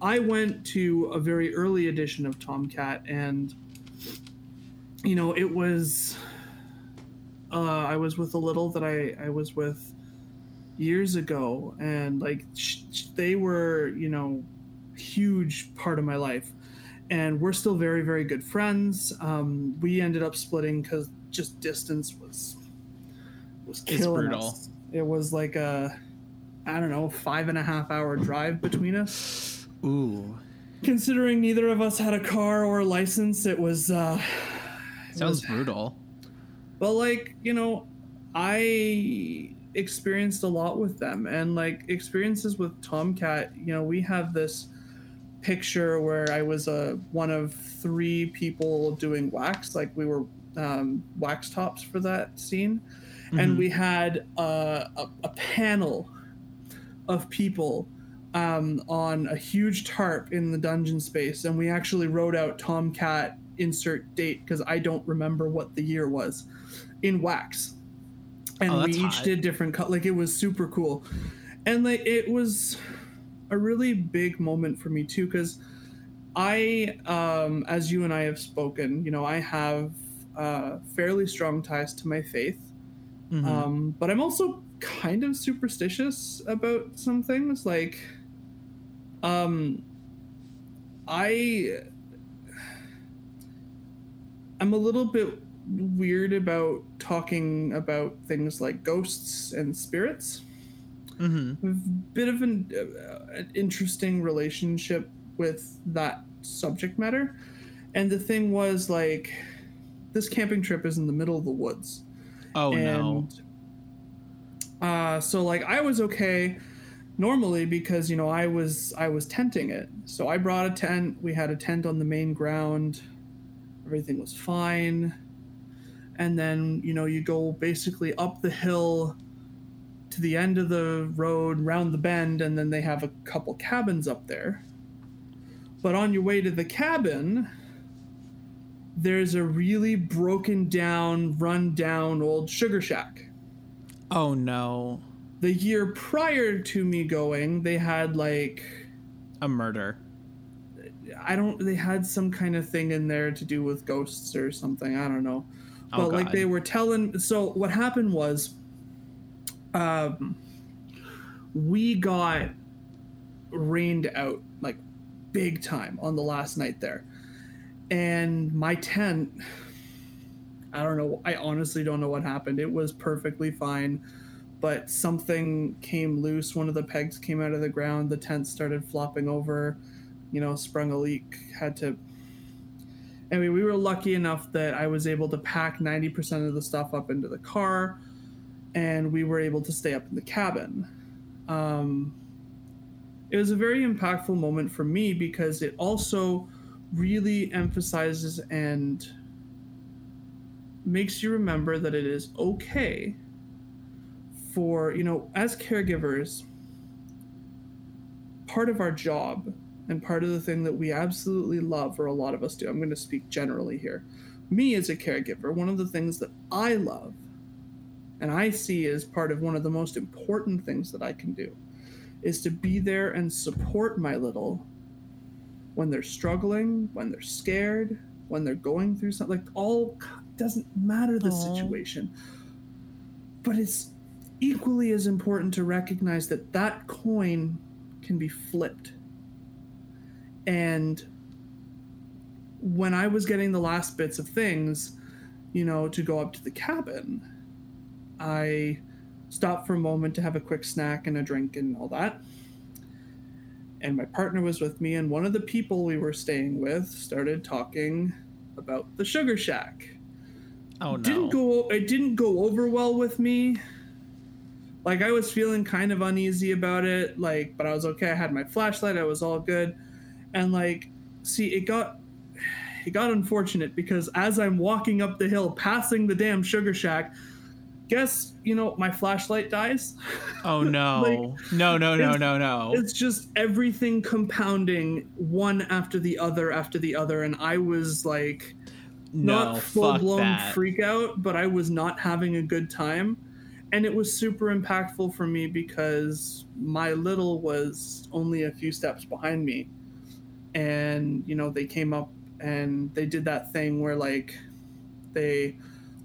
I went to a very early edition of Tomcat, and, you know, it was, uh, I was with a little that I, I was with years ago, and like sh- sh- they were, you know, huge part of my life, and we're still very, very good friends. Um, we ended up splitting because just distance was, was killing it's brutal. Us. It was like a, I don't know, five and a half hour drive between us. Ooh. Considering neither of us had a car or a license, it was, uh, sounds brutal. Well, like, you know, I experienced a lot with them, and like experiences with Tomcat, you know, we have this picture where I was a uh, one of three people doing wax. Like, we were um, wax tops for that scene. Mm-hmm. And we had uh, a, a panel of people um, on a huge tarp in the dungeon space. And we actually wrote out Tomcat insert date, because I don't remember what the year was, in wax, and oh, we each hot. did different cut. Like, it was super cool, and like it was a really big moment for me too, because I um as you and I have spoken, you know, I have uh fairly strong ties to my faith. Mm-hmm. um but I'm also kind of superstitious about some things. Like, um I I'm a little bit weird about talking about things like ghosts and spirits. Mm-hmm. Bit of an, uh, an interesting relationship with that subject matter. And the thing was, like, this camping trip is in the middle of the woods. Oh, and, no. Uh, so, like, I was okay normally because, you know, I was I was tenting it. So I brought a tent. We had a tent on the main ground. Everything was fine. And then, you know, you go basically up the hill to the end of the road, round the bend, and then they have a couple cabins up there. But on your way to the cabin, there's a really broken down, run down old sugar shack. Oh, no. The year prior to me going, they had like a murder. I don't, they had some kind of thing in there to do with ghosts or something. I don't know. But oh, like they were telling, so what happened was, um, we got rained out like big time on the last night there. And my tent, I don't know. I honestly don't know what happened. It was perfectly fine, but something came loose. One of the pegs came out of the ground. The tent started flopping over. You know, sprung a leak, had to... Anyway, we were lucky enough that I was able to pack ninety percent of the stuff up into the car, and we were able to stay up in the cabin. Um, it was a very impactful moment for me because it also really emphasizes and makes you remember that it is okay for, you know, as caregivers, part of our job... And part of the thing that we absolutely love, or a lot of us do, I'm going to speak generally here. Me as a caregiver, one of the things that I love and I see as part of one of the most important things that I can do is to be there and support my little when they're struggling, when they're scared, when they're going through something. Like, all doesn't matter the Aww. situation. But it's equally as important to recognize that that coin can be flipped. And when I was getting the last bits of things, you know, to go up to the cabin, I stopped for a moment to have a quick snack and a drink and all that. And my partner was with me, and one of the people we were staying with started talking about the sugar shack. Oh, no. Didn't go, it didn't go over well with me. Like, I was feeling kind of uneasy about it, like, but I was okay. I had my flashlight. I was all good. And, like, see, it got it got unfortunate because as I'm walking up the hill, passing the damn sugar shack, guess, you know, my flashlight dies. Oh no. like, no, no, no, no, no. It's just everything compounding one after the other after the other. And I was like, no, not full blown freak out, but I was not having a good time. And it was super impactful for me because my little was only a few steps behind me. And, you know, they came up and they did that thing where like they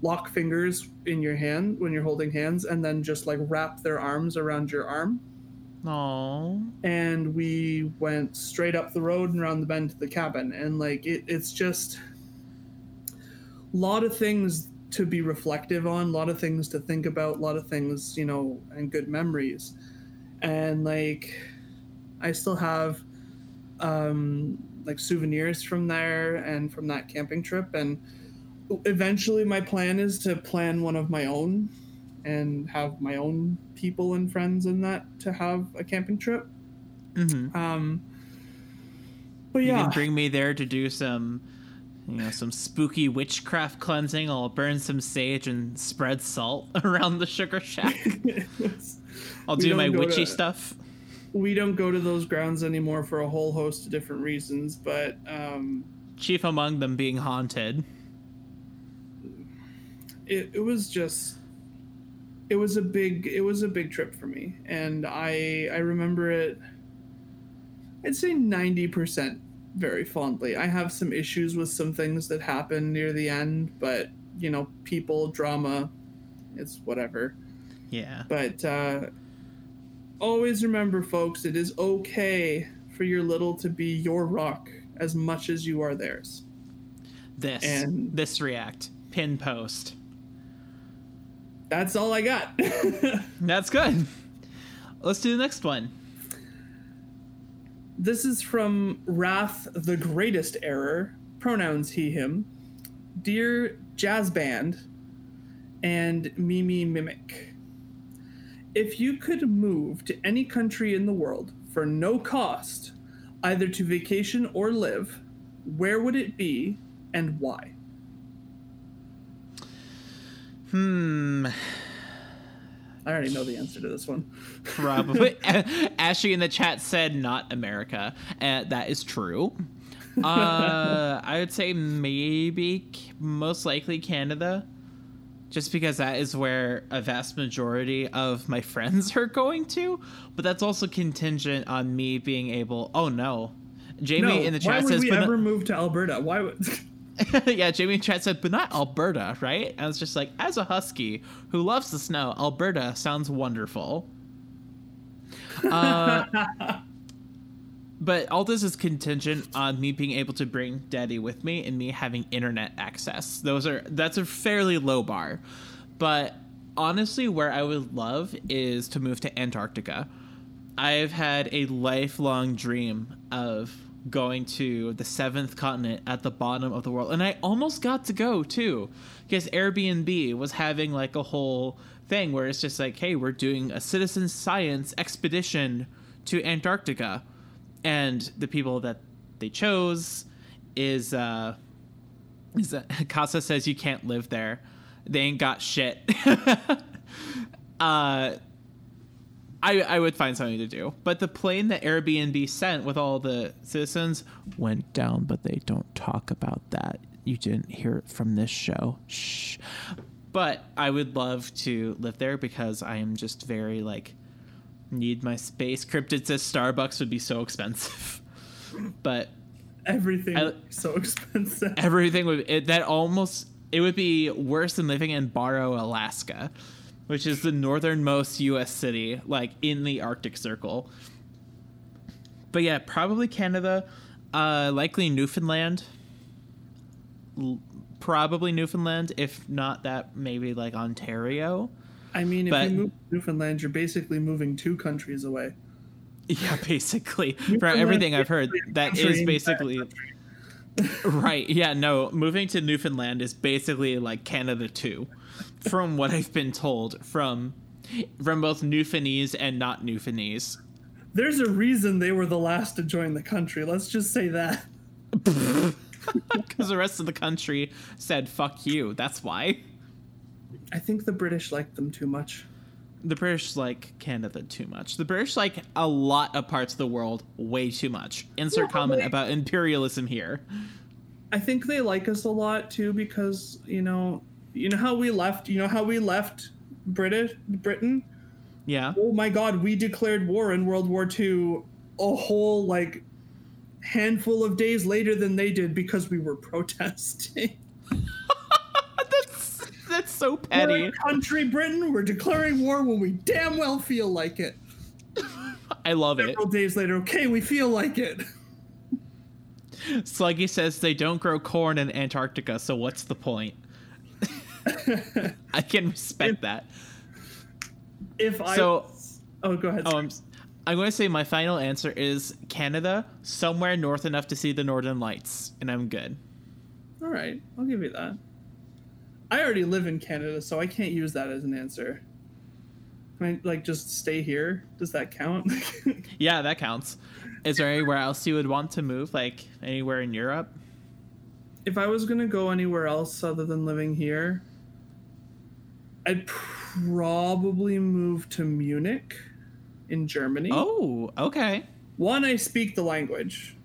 lock fingers in your hand when you're holding hands and then just like wrap their arms around your arm. Aww. And we went straight up the road and around the bend to the cabin. And like it, it's just a lot of things to be reflective on, a lot of things to think about, a lot of things, you know, and good memories. And like I still have um like souvenirs from there and from that camping trip. And eventually my plan is to plan one of my own and have my own people and friends in that to have a camping trip. Mm-hmm. Um, but yeah. You can bring me there to do some, you know, some spooky witchcraft cleansing. I'll burn some sage and spread salt around the sugar shack. I'll do my witchy to, stuff. We don't go to those grounds anymore for a whole host of different reasons, but um, chief among them being haunted. It, it was just, it was a big, it was a big trip for me. And I, I remember it, I'd say ninety percent very fondly. I have some issues with some things that happened near the end, but you know, people, drama, it's whatever. Yeah. But, uh, always remember folks, it is okay for your little to be your rock as much as you are theirs. This, and this react pin post. That's all I got. That's good. Let's do the next one. This is from Wrath the Greatest Error. Pronouns he, him. Dear Jazz Band and Mimi Mimic. If you could move to any country in the world for no cost, either to vacation or live, where would it be and why? Hmm. I already know the answer to this one. Probably. Ashy in the chat said not America. Uh, that is true. Uh, I would say maybe most likely Canada, just because that is where a vast majority of my friends are going to. But that's also contingent on me being able. Oh, no. Jamie no, in the chat why says. Why would we ever not- move to Alberta? Why would. Yeah, Jamie in chat said, but not Alberta, right? I was just like, as a husky who loves the snow, Alberta sounds wonderful. Uh, but all this is contingent on me being able to bring Daddy with me and me having internet access. Those are that's a fairly low bar. But honestly, where I would love is to move to Antarctica. I've had a lifelong dream of going to the seventh continent at the bottom of the world, and I almost got to go too because Airbnb was having like a whole thing where it's just like, hey, we're doing a citizen science expedition to Antarctica, and the people that they chose is uh is that Casa says you can't live there, they ain't got shit. uh I, I would find something to do. But the plane that Airbnb sent with all the citizens went down, but they don't talk about that. You didn't hear it from this show. Shh. But I would love to live there because I am just very, like, need my space. Cryptid says Starbucks would be so expensive. But everything I, would be so expensive. Everything would it, that almost it would be worse than living in Barrow, Alaska, which is the northernmost U S city, like, in the Arctic Circle. But, yeah, probably Canada, uh, likely Newfoundland. L- probably Newfoundland, if not that, maybe, like, Ontario. I mean, but, if you move to Newfoundland, you're basically moving two countries away. Yeah, basically. From everything I've heard, that is basically... Right, yeah, no, moving to Newfoundland is basically, like, Canada too. From what I've been told from from both Newfoundlandese and not Newfoundlandese. There's a reason they were the last to join the country. Let's just say that. because the rest of the country said fuck you. That's why. I think the British liked them too much. The British like Canada too much. The British like a lot of parts of the world way too much. Insert yeah, comment they, about imperialism here. I think they like us a lot too because, you know, you know how we left, you know how we left British Britain? Yeah. Oh my God, we declared war in World War Two a whole like handful of days later than they did because we were protesting. That's so petty. We're a country, Britain. We're declaring war when we damn well feel like it. I love Several it. Several days later, okay, we feel like it. Sluggy says they don't grow corn in Antarctica, so what's the point? I can respect if, that. If I so, was, oh, go ahead. Oh, I'm, I'm going to say my final answer is Canada, somewhere north enough to see the Northern Lights, and I'm good. All right, I'll give you that. I already live in Canada, so I can't use that as an answer. I mean, like, just stay here. Does that count? Yeah, that counts. Is there anywhere else you would want to move? Like, anywhere in Europe? If I was going to go anywhere else other than living here, I'd probably move to Munich in Germany. Oh, okay. One, I speak the language.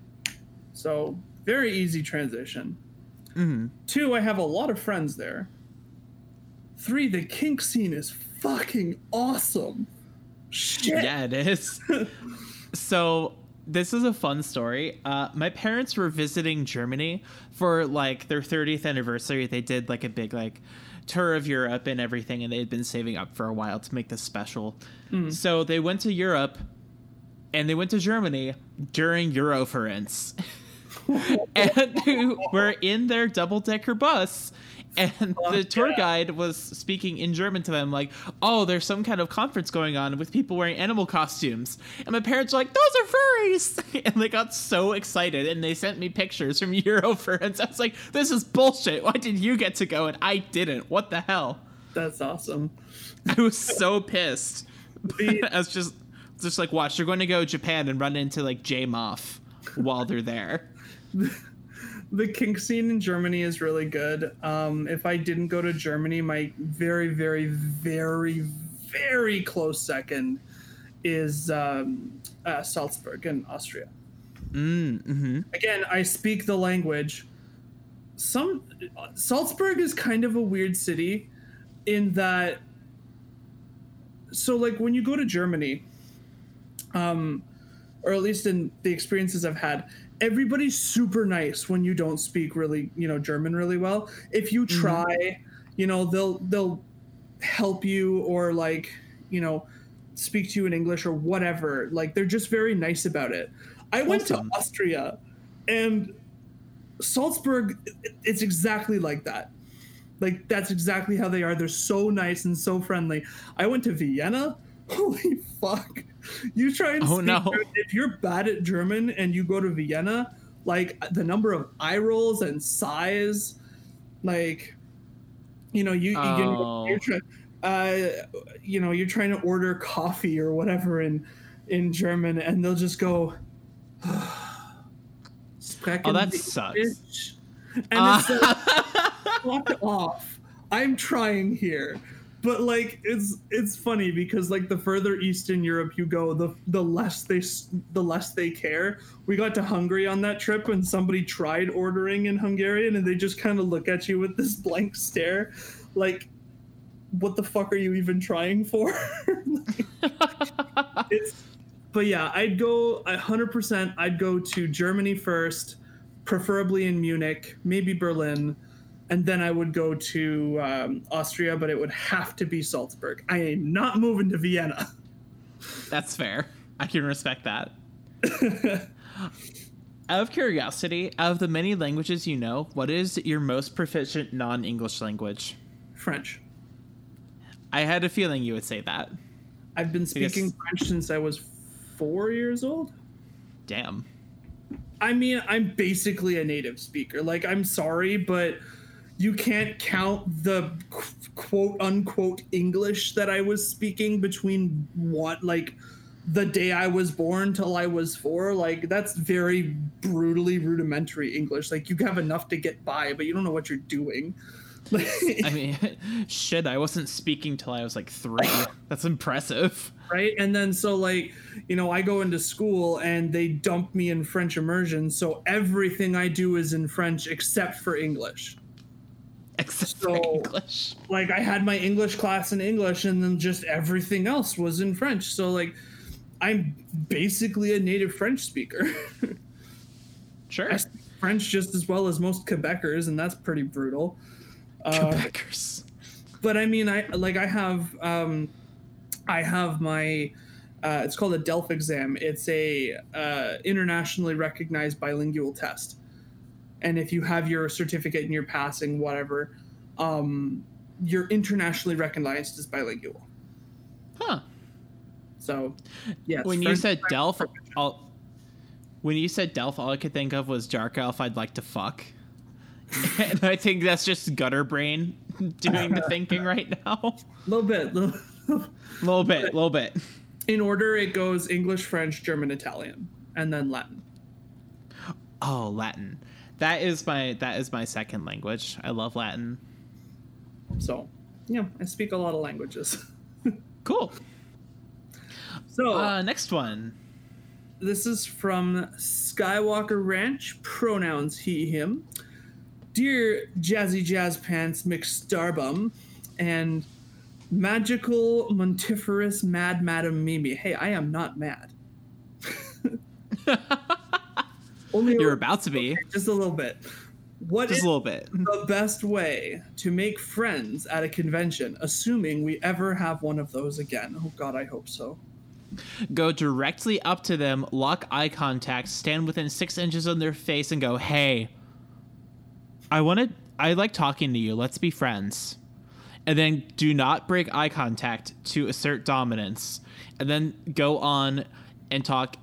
So, very easy transition. Mm-hmm. Two, I have a lot of friends there. Three, the kink scene is fucking awesome. Shit. Yeah, it is. So this is a fun story. Uh, my parents were visiting Germany for like their thirtieth anniversary. They did like a big like tour of Europe and everything, and they had been saving up for a while to make this special. Mm. So they went to Europe, and they went to Germany during Euroference. And we were in their double-decker bus, and oh, the tour yeah. guide was speaking in German to them like, oh, there's some kind of conference going on with people wearing animal costumes. And my parents were like, those are furries! And they got so excited, and they sent me pictures from Euroference. I was like, this is bullshit. Why did you get to go and I didn't? What the hell? That's awesome. I was so pissed. The- I was just, just like, watch, you're going to go to Japan and run into like J Moff while they're there. The kink scene in Germany is really good. Um, if I didn't go to Germany, my very, very, very, very close second is um, uh, Salzburg in Austria. Mm, mm-hmm. Again, I speak the language. Some Salzburg is kind of a weird city in that. So, like, when you go to Germany, um, or at least in the experiences I've had, everybody's super nice when you don't speak really, you know, German really well. If you try, mm-hmm. you know, they'll they'll help you or like, you know, speak to you in English or whatever. Like, they're just very nice about it. I awesome. went to Austria, and Salzburg, it's exactly like that. Like, that's exactly how they are. They're so nice and so friendly. I went to Vienna. Holy fuck. You try and oh, speak no. if you're bad at German and you go to Vienna, like the number of eye rolls and sighs, like, you know, you, oh. you know, you're trying, uh, you know, you're trying to order coffee or whatever in in German, and they'll just go, oh, that sucks, bitch. And uh. it's like, fuck off. I'm trying here. But like it's it's funny because like the further east in Europe you go, the the less they the less they care. We got to Hungary on that trip, and somebody tried ordering in Hungarian, and they just kind of look at you with this blank stare, like, "What the fuck are you even trying for?" Like, it's, but yeah, I'd go one hundred percent. I'd go to Germany first, preferably in Munich, maybe Berlin. And then I would go to um, Austria, but it would have to be Salzburg. I am not moving to Vienna. That's fair. I can respect that. Out of curiosity, out of the many languages you know, what is your most proficient non-English language? French. I had a feeling you would say that. I've been speaking because... French since I was four years old. Damn. I mean, I'm basically a native speaker. Like, I'm sorry, but... You can't count the quote unquote English that I was speaking between what, like the day I was born till I was four, like that's very brutally rudimentary English. Like you have enough to get by, but you don't know what you're doing. I mean, shit, I wasn't speaking till I was like three. That's impressive. Right. And then so like, you know, I go into school and they dump me in French immersion. So everything I do is in French except for English. Except so, for English. Like I had my English class in English and then just everything else was in French. So like I'm basically a native French speaker. Sure. I speak French just as well as most Quebecers, and that's pretty brutal. Uh, but I mean, I like I have um, I have my uh, it's called a D E L F exam. It's a uh, internationally recognized bilingual test. And if you have your certificate and you're passing whatever, um, you're internationally recognized as bilingual. Huh. So, yeah. When you said D E L F, all, when you said D E L F, all I could think of was dark elf I'd like to fuck. And I think that's just gutter brain doing the thinking right now. Little bit, little, little bit, little bit. In order, it goes English, French, German, Italian, and then Latin. Oh, Latin. That is my that is my second language. I love Latin. So, yeah, I speak a lot of languages. Cool. So uh, next one. This is from Skywalker Ranch. Pronouns he, him. Dear Jazzy Jazz Pants McStarbum and Magical Montiferous Mad Madam Mimi. Hey, I am not mad. Only You're a, about to be. Okay, just a little bit. What just is a little bit. The best way to make friends at a convention, assuming we ever have one of those again? Oh, God, I hope so. Go directly up to them, lock eye contact, stand within six inches of their face and go, hey, I wanted, I like talking to you. Let's be friends. And then do not break eye contact to assert dominance. And then go on and talk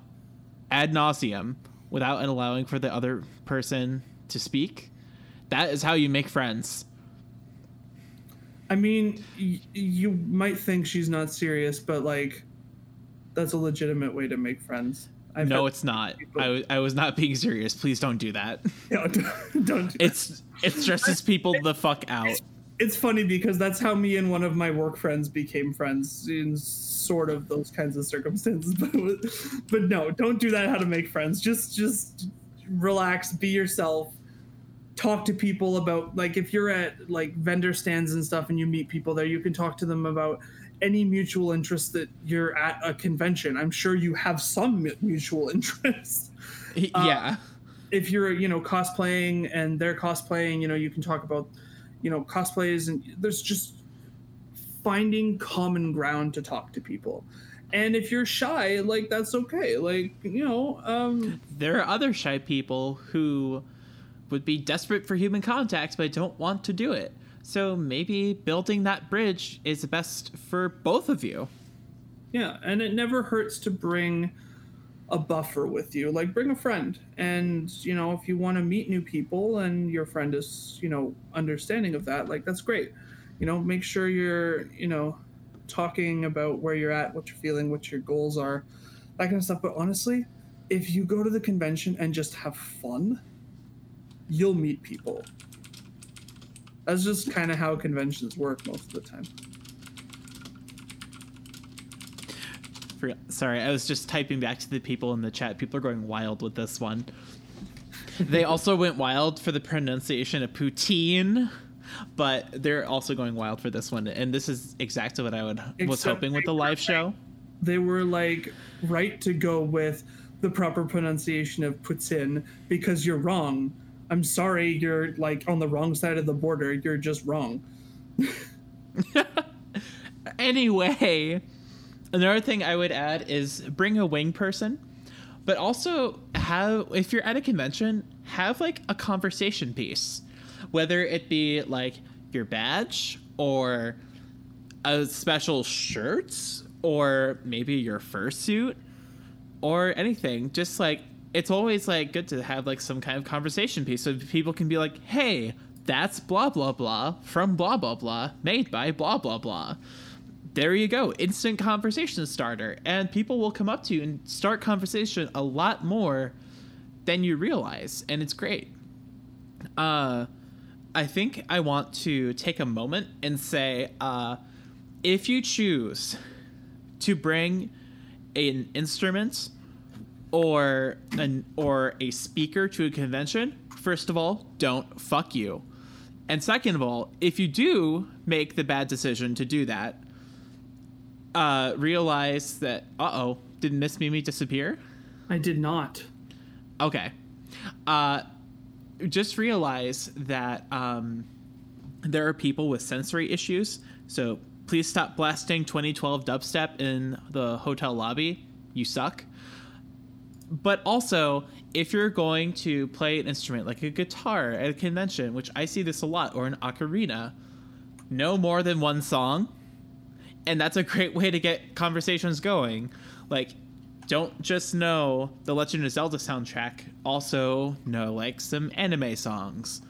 ad nauseum without allowing for the other person to speak. That is how you make friends. I mean, y- you might think she's not serious, but like, that's a legitimate way to make friends. I've no, it's not. People. I w- I was not being serious. Please don't do that. No, don't, don't do it's, that. It stresses people it, the fuck out. It's, it's funny because that's how me and one of my work friends became friends in sort of those kinds of circumstances. But, but no, don't do that how to make friends. Just just relax, be yourself, talk to people about, like if you're at like vendor stands and stuff and you meet people there, you can talk to them about any mutual interest that you're at a convention. I'm sure you have some mutual interest. Yeah. Uh, if you're, you know, cosplaying and they're cosplaying, you know, you can talk about, you know, cosplays, and there's just finding common ground to talk to people. And if you're shy, like that's okay. Like, you know, um, there are other shy people who would be desperate for human contact, but don't want to do it. So maybe building that bridge is best for both of you. Yeah, and it never hurts to bring a buffer with you. Like, bring a friend. And, you know, if you want to meet new people and your friend is, you know, understanding of that, like, that's great. You know, make sure you're, you know, talking about where you're at, what you're feeling, what your goals are, that kind of stuff. But honestly, if you go to the convention and just have fun, you'll meet people. That's just kind of how conventions work most of the time. Sorry, I was just typing back to the people in the chat. People are going wild with this one. They also went wild for the pronunciation of poutine, but they're also going wild for this one. And this is exactly what I would was Except hoping with the live show. They were like right to go with the proper pronunciation of poutine because you're wrong. I'm sorry, you're like on the wrong side of the border. You're just wrong. Anyway, another thing I would add is bring a wing person, but also have, if you're at a convention, have like a conversation piece, whether it be like your badge or a special shirt or maybe your fursuit or anything. Just like, it's always like good to have like some kind of conversation piece so people can be like, hey, that's blah, blah, blah from blah, blah, blah made by blah, blah, blah. there you go, instant conversation starter, and people will come up to you and start conversation a lot more than you realize, and it's great. Uh, I think I want to take a moment and say, uh, if you choose to bring an instrument or an or a speaker to a convention, first of all, don't fuck you. And second of all, if you do make the bad decision to do that, uh, realize that, uh-oh, did Miss Mimi disappear? I did not. Okay. Uh, just realize that um, there are people with sensory issues, so please stop blasting twenty twelve dubstep in the hotel lobby. You suck. But also, if you're going to play an instrument like a guitar at a convention, which I see this a lot, or an ocarina, no more than one song. And that's a great way to get conversations going. Like, don't just know the Legend of Zelda soundtrack. Also know, like, some anime songs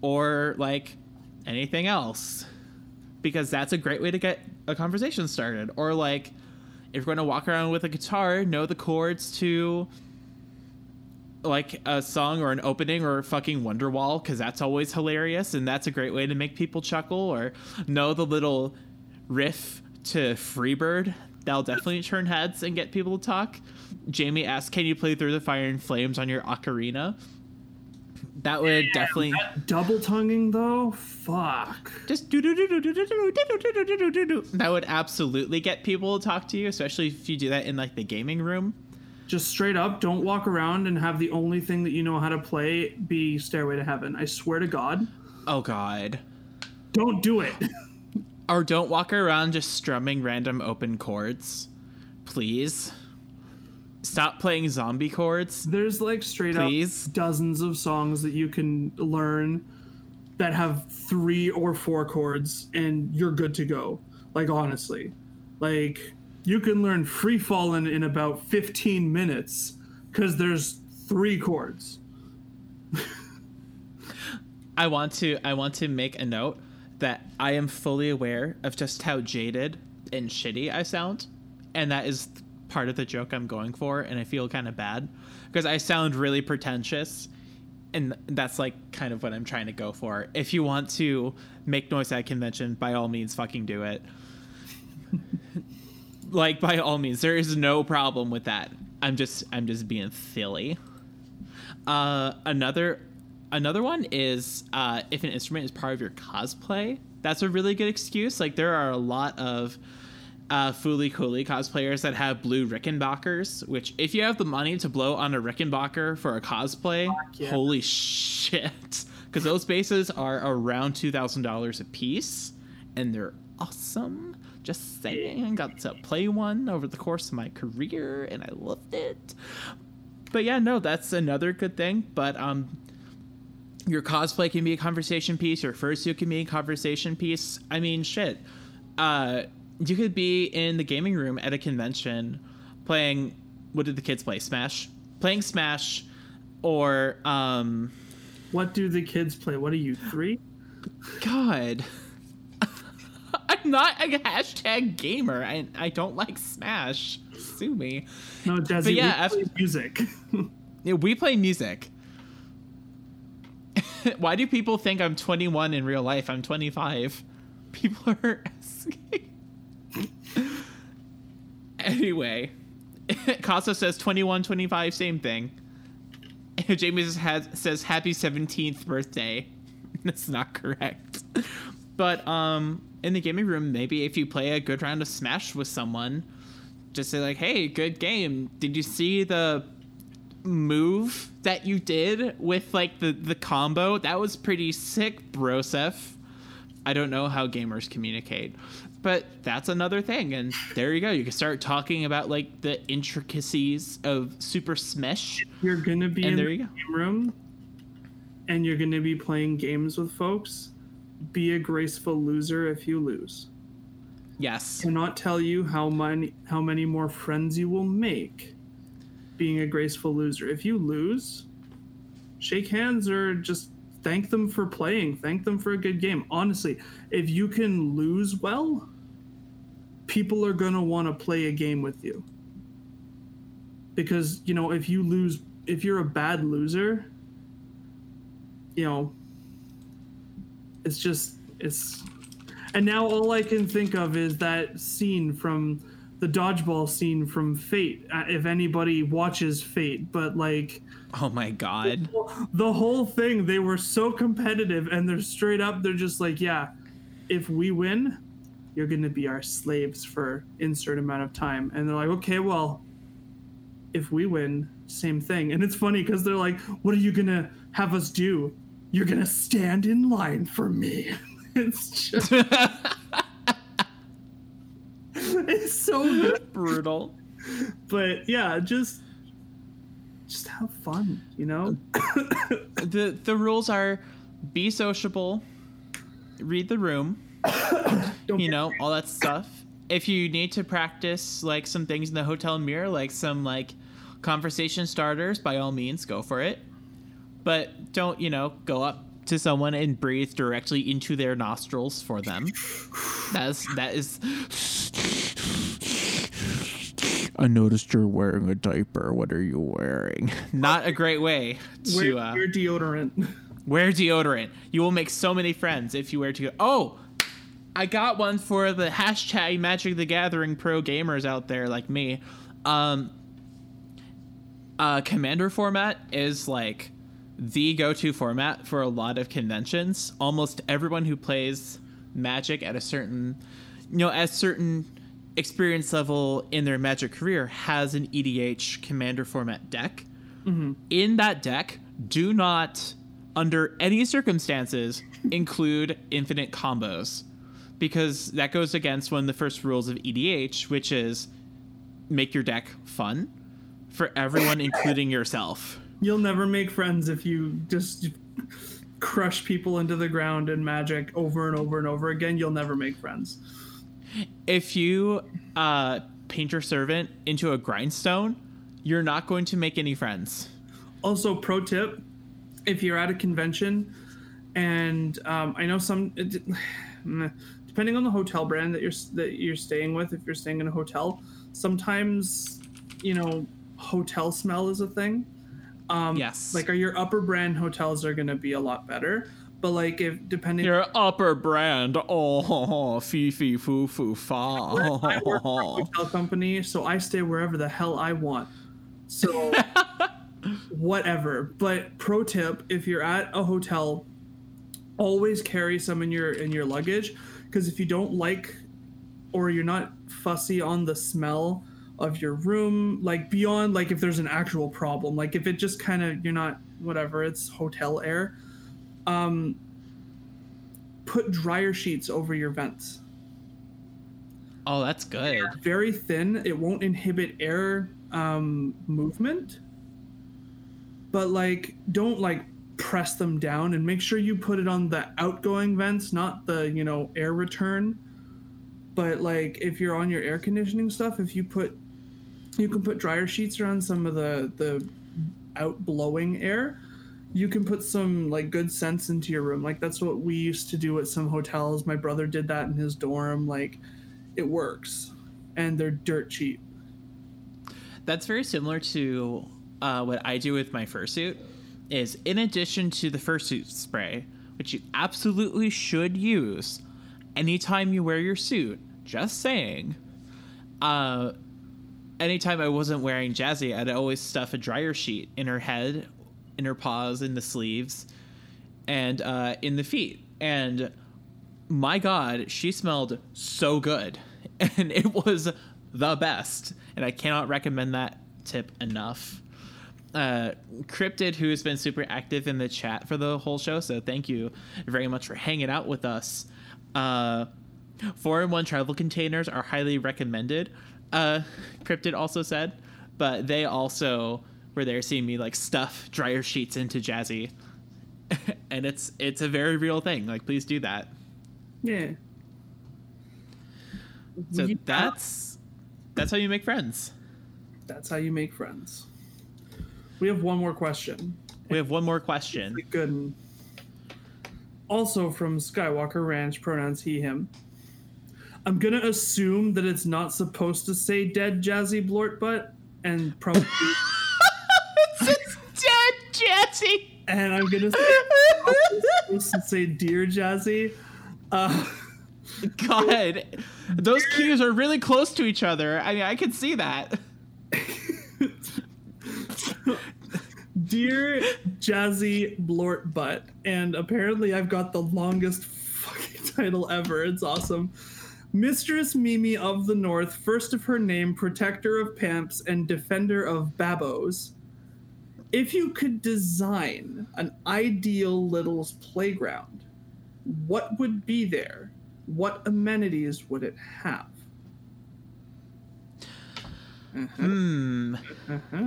or, like, anything else, because that's a great way to get a conversation started. Or, like, if you're going to walk around with a guitar, know the chords to, like, a song or an opening or fucking Wonderwall, because that's always hilarious, and that's a great way to make people chuckle. Or know the little riff to Freebird. That'll definitely turn heads and get people to talk. Jamie asked, can you play Through the Fire and Flames on your ocarina? That would yeah, definitely... That double tonguing, though? Fuck. Just do-do-do-do-do-do-do-do-do-do-do-do-do-do. That would absolutely get people to talk to you, especially if you do that in, like, the gaming room. Just straight up, don't walk around and have the only thing that you know how to play be Stairway to Heaven. I swear to God. Oh, God. Don't do it. Or don't walk around just strumming random open chords. Please. Stop playing zombie chords. There's, like, straight Please. up dozens of songs that you can learn that have three or four chords, and you're good to go. Like, honestly. Like, you can learn Free Fallin' in about fifteen minutes because there's three chords. I want to I want to make a note that I am fully aware of just how jaded and shitty I sound, and that is part of the joke I'm going for, and I feel kind of bad because I sound really pretentious, and that's, like, kind of what I'm trying to go for. If you want to make noise at a convention, by all means, fucking do it. Like, by all means, there is no problem with that. I'm just I'm just being silly. Uh, another Another one is uh, if an instrument is part of your cosplay, that's a really good excuse. Like, there are a lot of uh, Foolie Cooley cosplayers that have blue Rickenbackers, which, if you have the money to blow on a Rickenbacker for a cosplay, yeah. Holy shit. Because those bases are around two thousand dollars a piece, and they're awesome. Just saying, I got to play one over the course of my career, and I loved it. But yeah, no, that's another good thing. But, um... your cosplay can be a conversation piece. Your fursuit can be a conversation piece. I mean, shit. Uh, you could be in the gaming room at a convention playing... What did the kids play? Smash? Playing Smash or... Um, what do the kids play? What are you, three? God. I'm not a hashtag gamer. I, I don't like Smash. Sue me. No, Desi, but yeah, we play after, music. Yeah, we play music. Why do people think I'm twenty-one in real life? I'm twenty-five. People are asking. Anyway, Casa says twenty-one, twenty-five, same thing. Jamie has, says happy seventeenth birthday. That's not correct. But um, in the gaming room, maybe if you play a good round of Smash with someone, just say, like, hey, good game. Did you see the move that you did with, like, the the combo? That was pretty sick, brosef. I don't know how gamers communicate, but that's another thing. And there you go, you can start talking about, like, the intricacies of Super Smash. You're gonna be and in the game go. room, and you're gonna be playing games with folks. Be a graceful loser if you lose. Yes. I cannot tell you how many how many more friends you will make being a graceful loser. If you lose, shake hands or just thank them for playing. Thank them for a good game. Honestly, if you can lose well, people are going to want to play a game with you. Because, you know, if you lose, if you're a bad loser, you know, it's just, it's, and now all I can think of is that scene from the dodgeball scene from Fate. If anybody watches Fate, but like, oh my God, the whole, the whole thing, they were so competitive and they're straight up. They're just like, yeah, if we win, you're going to be our slaves for insert amount of time. And they're like, okay, well, if we win, same thing. And it's funny because they're like, what are you going to have us do? You're going to stand in line for me. It's just... it's so brutal. But yeah, just... Just have fun, you know? the The rules are be sociable, read the room, Don't you know, all that stuff. If you need to practice, like, some things in the hotel mirror, like some, like, conversation starters, by all means, go for it. But don't, you know, go up to someone and breathe directly into their nostrils for them. That is... That is I noticed you're wearing a diaper. What are you wearing? Not a great way to... Wear, uh, wear deodorant. Wear deodorant. You will make so many friends if you wear deodorant. Oh! I got one for the hashtag Magic the Gathering pro gamers out there like me. Um, uh, Commander format is like the go-to format for a lot of conventions. Almost everyone who plays Magic at a certain, you know, at a certain experience level in their Magic career has an E D H Commander format deck. Mm-hmm. In that deck, do not, under any circumstances, include infinite combos. Because that goes against one of the first rules of E D H, which is make your deck fun for everyone, including yourself. You'll never make friends if you just crush people into the ground in Magic over and over and over again. You'll never make friends. If you uh, paint your servant into a grindstone, you're not going to make any friends. Also, pro tip, if you're at a convention, and um, I know some... It, depending on the hotel brand that you're that you're staying with, if you're staying in a hotel, sometimes, you know, hotel smell is a thing. Um, yes. Like, are your upper brand hotels are going to be a lot better, but like if depending your upper brand, oh, fee fee foo foo fa. I work for a hotel company, so I stay wherever the hell I want. So whatever. But pro tip: if you're at a hotel, always carry some in your in your luggage. Because if you don't like, or you're not fussy on the smell of your room, like beyond, like if there's an actual problem, like if it just kind of, you're not, whatever, it's hotel air, um, put dryer sheets over your vents. Oh, that's good. They're very thin. It won't inhibit air um, movement. But like, don't like, press them down, and make sure you put it on the outgoing vents, not the, you know, air return. But like if you're on your air conditioning stuff, if you put, you can put dryer sheets around some of the the out blowing air. You can put some like good scents into your room. Like that's what we used to do at some hotels. My brother did that in his dorm. Like it works, and they're dirt cheap. That's very similar to uh what I do with my fursuit. Is in addition to the fursuit spray, which you absolutely should use anytime you wear your suit, just saying. Uh, anytime I wasn't wearing Jazzy, I'd always stuff a dryer sheet in her head, in her paws, in the sleeves, and uh, in the feet. And my God, she smelled so good. And it was the best. And I cannot recommend that tip enough. Uh, Cryptid, who has been super active in the chat for the whole show, so thank you very much for hanging out with us. Uh, four in one travel containers are highly recommended, uh, Cryptid also said, but they also were there seeing me like stuff dryer sheets into Jazzy. And it's it's a very real thing. Like, please do that. Yeah. So yeah. that's that's how you make friends. That's how you make friends. We have one more question. We have one more question. Good one. Also from Skywalker Ranch, pronouns he, him. I'm going to assume that it's not supposed to say dead Jazzy Blort Butt, and probably... It's just dead Jazzy! And I'm going to say it's supposed to say dear Jazzy. Uh, God, those cues are really close to each other. I mean, I could see that. Dear Jazzy Blort Butt. And apparently I've got the longest fucking title ever. It's awesome. Mistress Mimi of the North, first of her name, protector of pamps and defender of babos. If you could design an ideal Littles playground, what would be there? What amenities would it have? Uh-huh. Hmm. Uh-huh.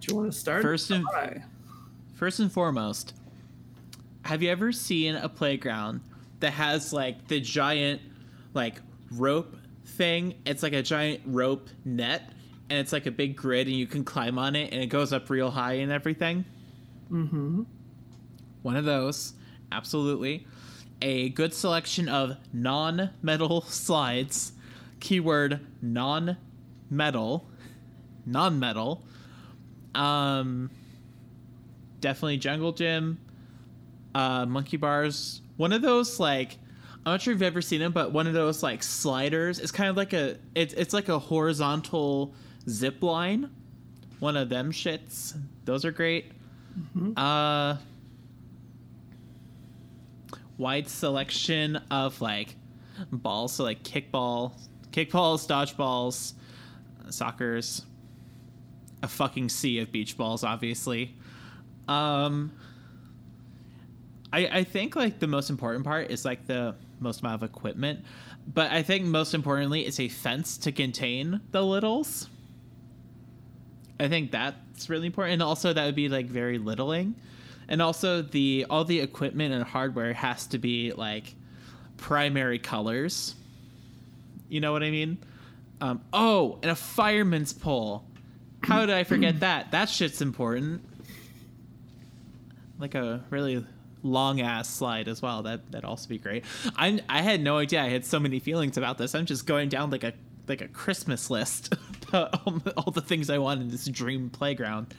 Do you want to start? First and, first and foremost, have you ever seen a playground that has like the giant like rope thing? It's like a giant rope net, and it's like a big grid, and you can climb on it, and it goes up real high and everything. Mm-hmm. One of those, absolutely. A good selection of non-metal slides. Keyword non-metal. Non-metal. Um, definitely jungle gym, uh, monkey bars. One of those, like, I'm not sure if you've ever seen them, but one of those like sliders. It's kind of like a, it's, it's like a horizontal zip line. One of them shits. Those are great. Mm-hmm. Uh, wide selection of like balls. So like kickball, kickballs, dodgeballs, soccers. A fucking sea of beach balls, obviously. Um, I, I think like the most important part is like the most amount of equipment, but I think most importantly it's a fence to contain the Littles. I think that's really important, and also that would be like very littling, and also the all the equipment and hardware has to be like primary colors. You know what I mean? Um, oh, and a fireman's pole. How did I forget that? That shit's important. Like a really long ass slide as well. That that'd also be great. I I had no idea I had so many feelings about this. I'm just going down like a like a Christmas list. all, all the things I want in this dream playground.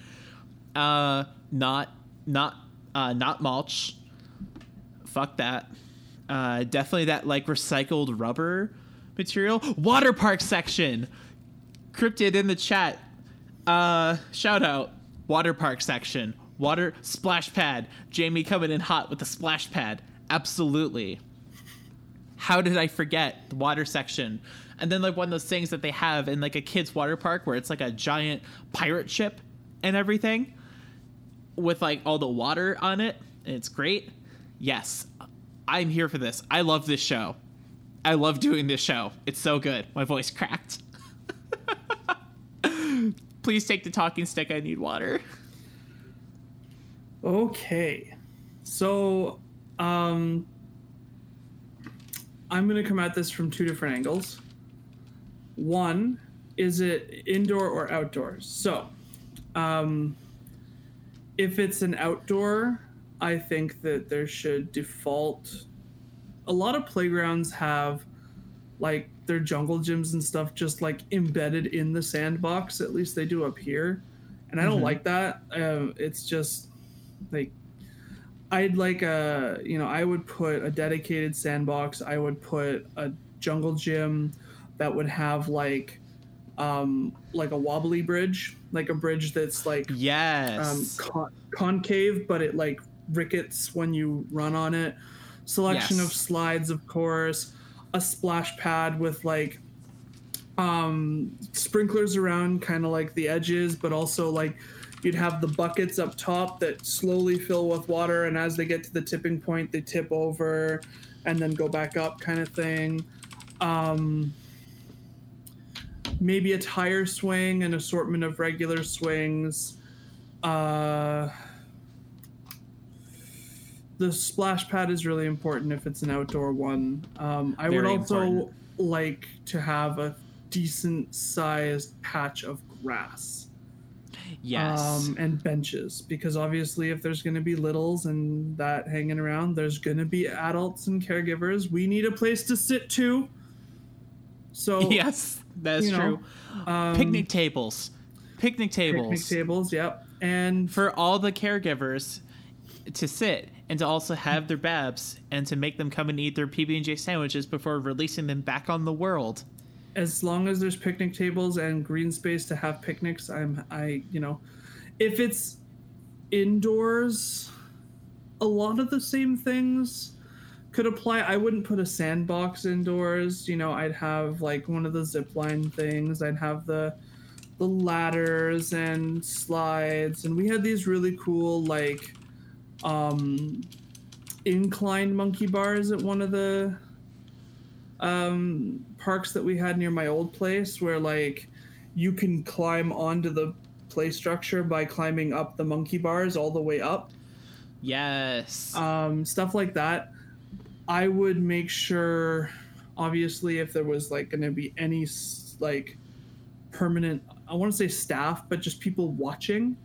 Uh, not not uh not mulch. Fuck that. Uh, definitely that like recycled rubber material. Water park section. Cryptid in the chat. Uh, shout out water park section, water splash pad. Jamie coming in hot with the splash pad. Absolutely. How did I forget the water section? And then like one of those things that they have in like a kid's water park where it's like a giant pirate ship and everything with like all the water on it. And it's great. Yes, I'm here for this. I love this show. I love doing this show. It's so good. My voice cracked. Please take the talking stick. I need water. Okay. So, um, I'm going to come at this from two different angles. One, is it indoor or outdoor? So, um, if it's an outdoor, I think that there should default. A lot of playgrounds have like their jungle gyms and stuff just like embedded in the sandbox. At least they do up here, and I don't mm-hmm. like that. Um, it's just like I'd like a you know I would put a dedicated sandbox. I would put a jungle gym that would have like um, like a wobbly bridge, like a bridge that's like yes um, con- concave, but it like rickets when you run on it. Selection yes. of slides, of course. A splash pad with like um, sprinklers around kind of like the edges, but also like you'd have the buckets up top that slowly fill with water, and as they get to the tipping point they tip over and then go back up kind of thing. Um, maybe a tire swing, an assortment of regular swings. Uh, The splash pad is really important if it's an outdoor one. Um, I Very would also important. like to have a decent sized patch of grass. Yes. Um, and benches, because obviously if there's going to be littles and that hanging around, there's going to be adults and caregivers. We need a place to sit too. So yes, that's true. Know, um, picnic tables, picnic tables, picnic tables. Yep. And for all the caregivers to sit and to also have their babs and to make them come and eat their P B and J sandwiches before releasing them back on the world. As long as there's picnic tables and green space to have picnics, I'm, I, you know, if it's indoors, a lot of the same things could apply. I wouldn't put a sandbox indoors. You know, I'd have like one of the zipline things. I'd have the, the ladders and slides. And we had these really cool, like, um, inclined monkey bars at one of the, um, parks that we had near my old place, where like you can climb onto the play structure by climbing up the monkey bars all the way up. Yes. Um, stuff like that. I would make sure, obviously, if there was like going to be any like permanent, I want to say staff, but just people watching,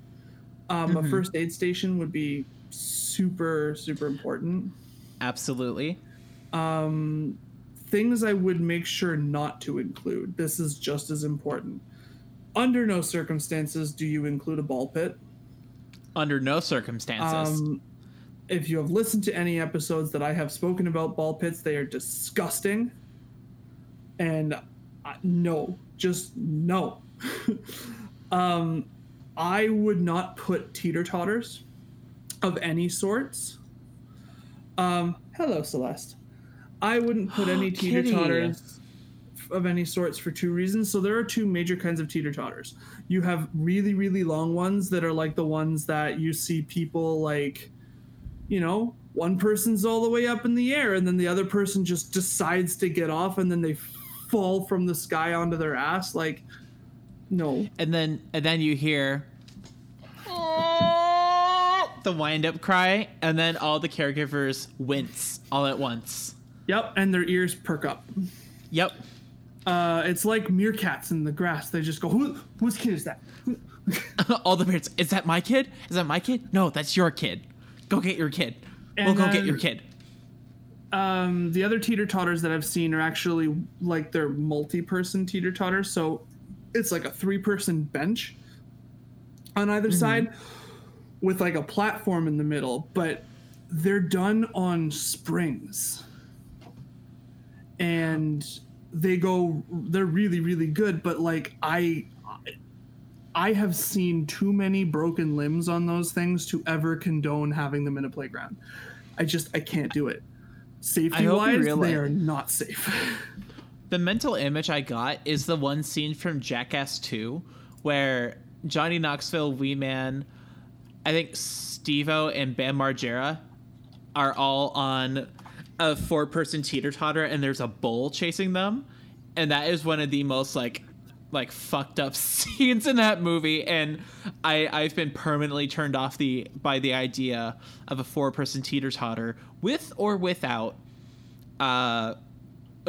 um, mm-hmm. a first aid station would be super, super important. Absolutely. Um, things I would make sure not to include. This is just as important. Under no circumstances do you include a ball pit. Under no circumstances. Um, If you have listened to any episodes that I have spoken about ball pits, they are disgusting. And I, no, just no. um, I would not put teeter-totters of any sorts. Um, hello, Celeste. I wouldn't put any teeter-totters of any sorts for two reasons. So there are two major kinds of teeter-totters. You have really, really long ones that are like the ones that you see people like... You know, one person's all the way up in the air and then the other person just decides to get off and then they fall from the sky onto their ass. Like, no. And then and then you hear oh, the wind-up cry, and then all the caregivers wince all at once. Yep, and their ears perk up. Yep. Uh, it's like meerkats in the grass. They just go, Who, whose kid is that? All the parents, is that my kid? Is that my kid? No, that's your kid. Go get your kid. And we'll go then, get your kid. Um, the other teeter-totters that I've seen are actually like they're multi-person teeter-totters. So it's like a three-person bench on either mm-hmm. side with like a platform in the middle. But they're done on springs. And they go, they're really, really good. But like I... I have seen too many broken limbs on those things to ever condone having them in a playground. I just, I can't do it. Safety-wise, they are not safe. The mental image I got is the one scene from Jackass two where Johnny Knoxville, Wee Man, I think Steve-O and Bam Margera are all on a four-person teeter-totter and there's a bull chasing them. And that is one of the most, like... like fucked up scenes in that movie, and I I've been permanently turned off the by the idea of a four person teeter totter with or without uh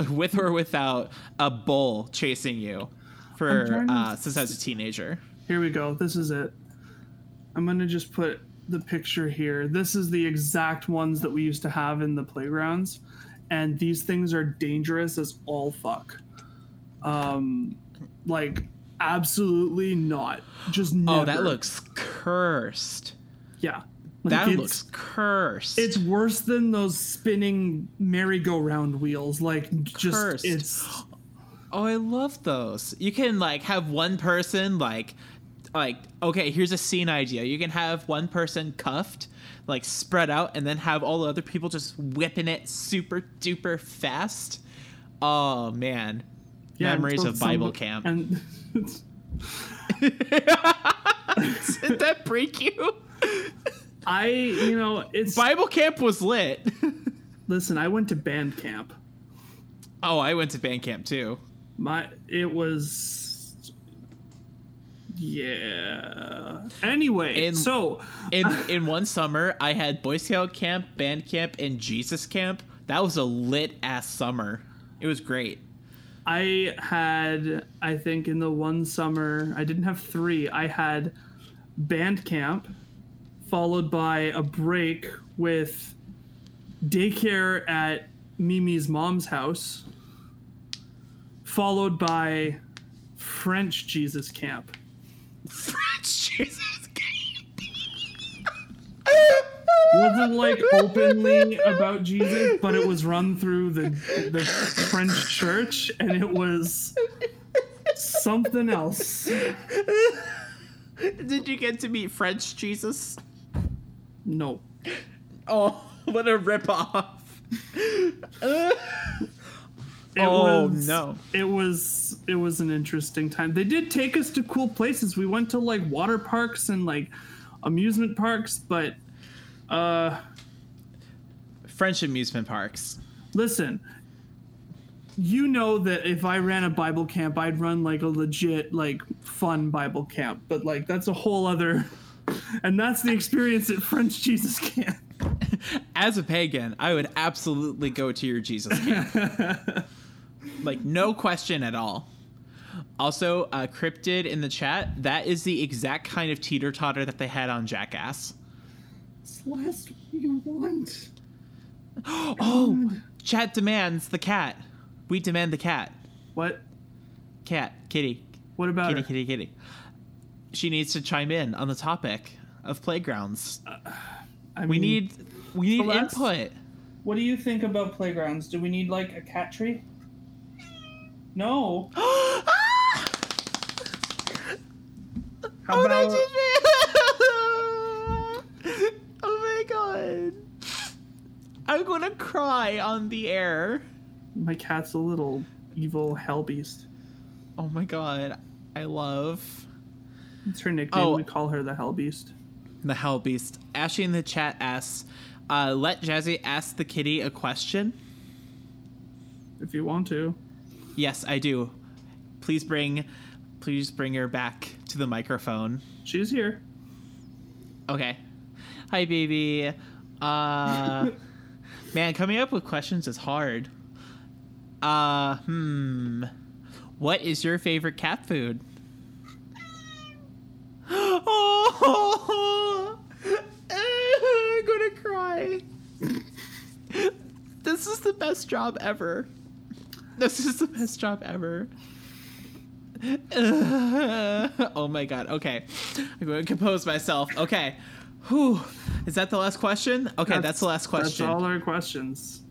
with or without a bull chasing you for uh since I was a teenager. Here we go. This is it. I'm gonna just put the picture here. This is the exact ones that we used to have in the playgrounds, and these things are dangerous as all fuck. Um Like, absolutely not. Just never. Oh, that looks cursed. Yeah. Like that looks cursed. It's worse than those spinning merry-go-round wheels. Like, just, cursed. It's... Oh, I love those. You can, like, have one person, like... Like, okay, here's a scene idea. You can have one person cuffed, like, spread out, and then have all the other people just whipping it super-duper fast. Oh, man. Yeah, memories of Bible camp. And did that break you? I, you know, it's Bible camp was lit. Listen, I went to band camp. Oh, I went to band camp too. My, it was, yeah. Anyway, in, so in in one summer, I had Boy Scout camp, band camp, and Jesus camp. That was a lit ass summer. It was great. I had, I think in the one summer, I didn't have three. I had Bandcamp, followed by a break with daycare at Mimi's mom's house, followed by French Jesus Camp. French Jesus Camp. Wasn't like openly about Jesus, but it was run through the the French church, and it was something else. Did you get to meet French Jesus? No. Oh, what a ripoff. it oh was, no it was it was an interesting time. They did take us to cool places. We went to like water parks and like amusement parks, but uh French amusement parks. Listen, you know that if I ran a Bible camp, I'd run like a legit like fun Bible camp, but like that's a whole other, and that's the experience at French Jesus Camp. As a pagan, I would absolutely go to your Jesus camp. Like, no question at all. Also, uh, Cryptid in the chat, that is the exact kind of teeter-totter that they had on Jackass. It's the last you want. Oh, God. Chat demands the cat. We demand the cat. What? Cat. Kitty. What about Kitty, her? kitty, kitty. She needs to chime in on the topic of playgrounds. Uh, I mean, we need we need input. What do you think about playgrounds? Do we need like a cat tree? No. How about? Oh my god! I'm gonna cry on the air. My cat's a little evil hell beast. Oh my god! I love. It's her nickname. Oh. We call her the hell beast. The hell beast. Ashy in the chat asks, uh, let Jazzy ask the kitty a question. If you want to. Yes, I do. Please bring, please bring her back to the microphone. She's here. Okay. Hi, baby. Uh, man, coming up with questions is hard. Uh, hmm. What is your favorite cat food? Oh, I'm gonna cry. This is the best job ever. This is the best job ever. Oh my god. Okay, I'm going to compose myself. Okay. Whew. Is that the last question? Okay, that's, that's the last question. That's all our questions.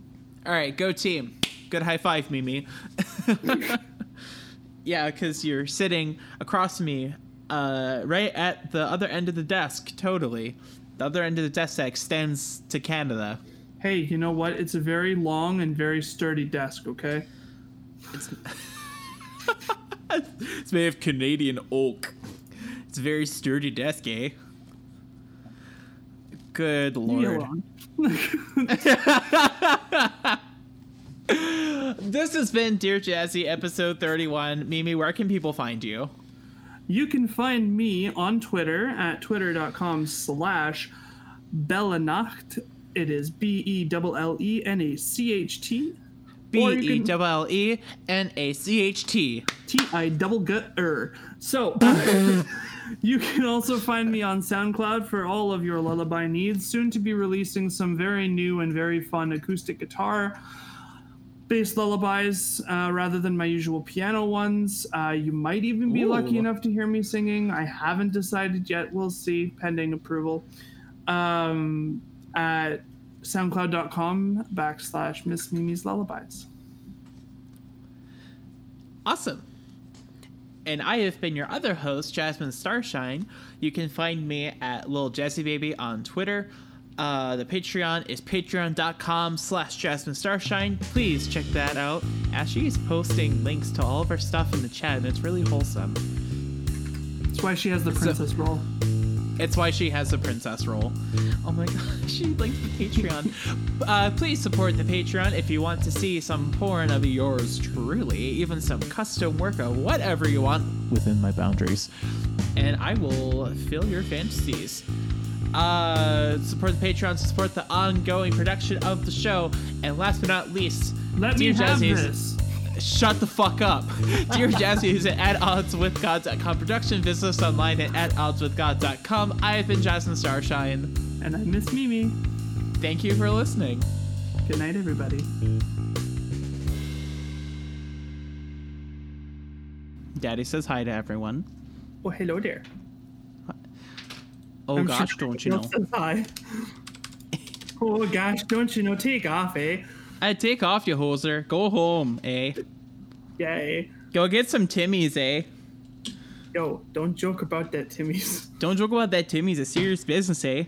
All right, go team. Good high five, Mimi. Yeah, because you're sitting across from me. Uh, right at the other end of the desk, totally. The other end of the desk extends to Canada. Hey, you know what? It's a very long and very sturdy desk, okay? It's, it's made of Canadian oak. It's a very sturdy desk, eh? Good lord. This has been Dear Jazzy, episode thirty-one. Mimi, where can people find you? You can find me on Twitter at twitter.com slash Bellenacht. It is B E L L E N A C H T. B E L L E N A C H T. T I double G R. So you can also find me on SoundCloud for all of your lullaby needs. Soon to be releasing some very new and very fun acoustic guitar bass lullabies uh, rather than my usual piano ones. Uh, you might even be Ooh. lucky enough to hear me singing. I haven't decided yet. We'll see, pending approval. Um, at soundcloud.com backslash Miss Mimi's Lullabies. Awesome. And I have been your other host, Jasmine Starshine. You can find me at Lil Jazzy Baby on Twitter. Uh, the Patreon is patreon.com slash Jasmine Starshine. Please check that out. Ashy is posting links to all of our stuff in the chat, and it's really wholesome. That's why she has the princess so, role. It's why she has the princess role. Oh my gosh, she linked the Patreon. uh, please support the Patreon if you want to see some porn of yours truly, even some custom work of whatever you want within my boundaries. And I will fill your fantasies. Uh, support the Patreon, support the ongoing production of the show, and last but not least, let me have this. Shut the fuck up. Dear Jasmine, who's at at odds with god dot com production. Visit us online at at odds with god dot com. I have been Jasmine Starshine. And I'm Miss Mimi. Thank you for listening. Good night, everybody. Daddy says hi to everyone. Oh, hello there. Oh, I'm gosh, sure don't you know. Says hi. Oh, gosh, don't you know. Take off, eh? I take off, you hoser. Go home, eh? Yay. Go get some Timmies, eh? Yo, don't joke about that Timmies. Don't joke about that Timmies. It's serious business, eh?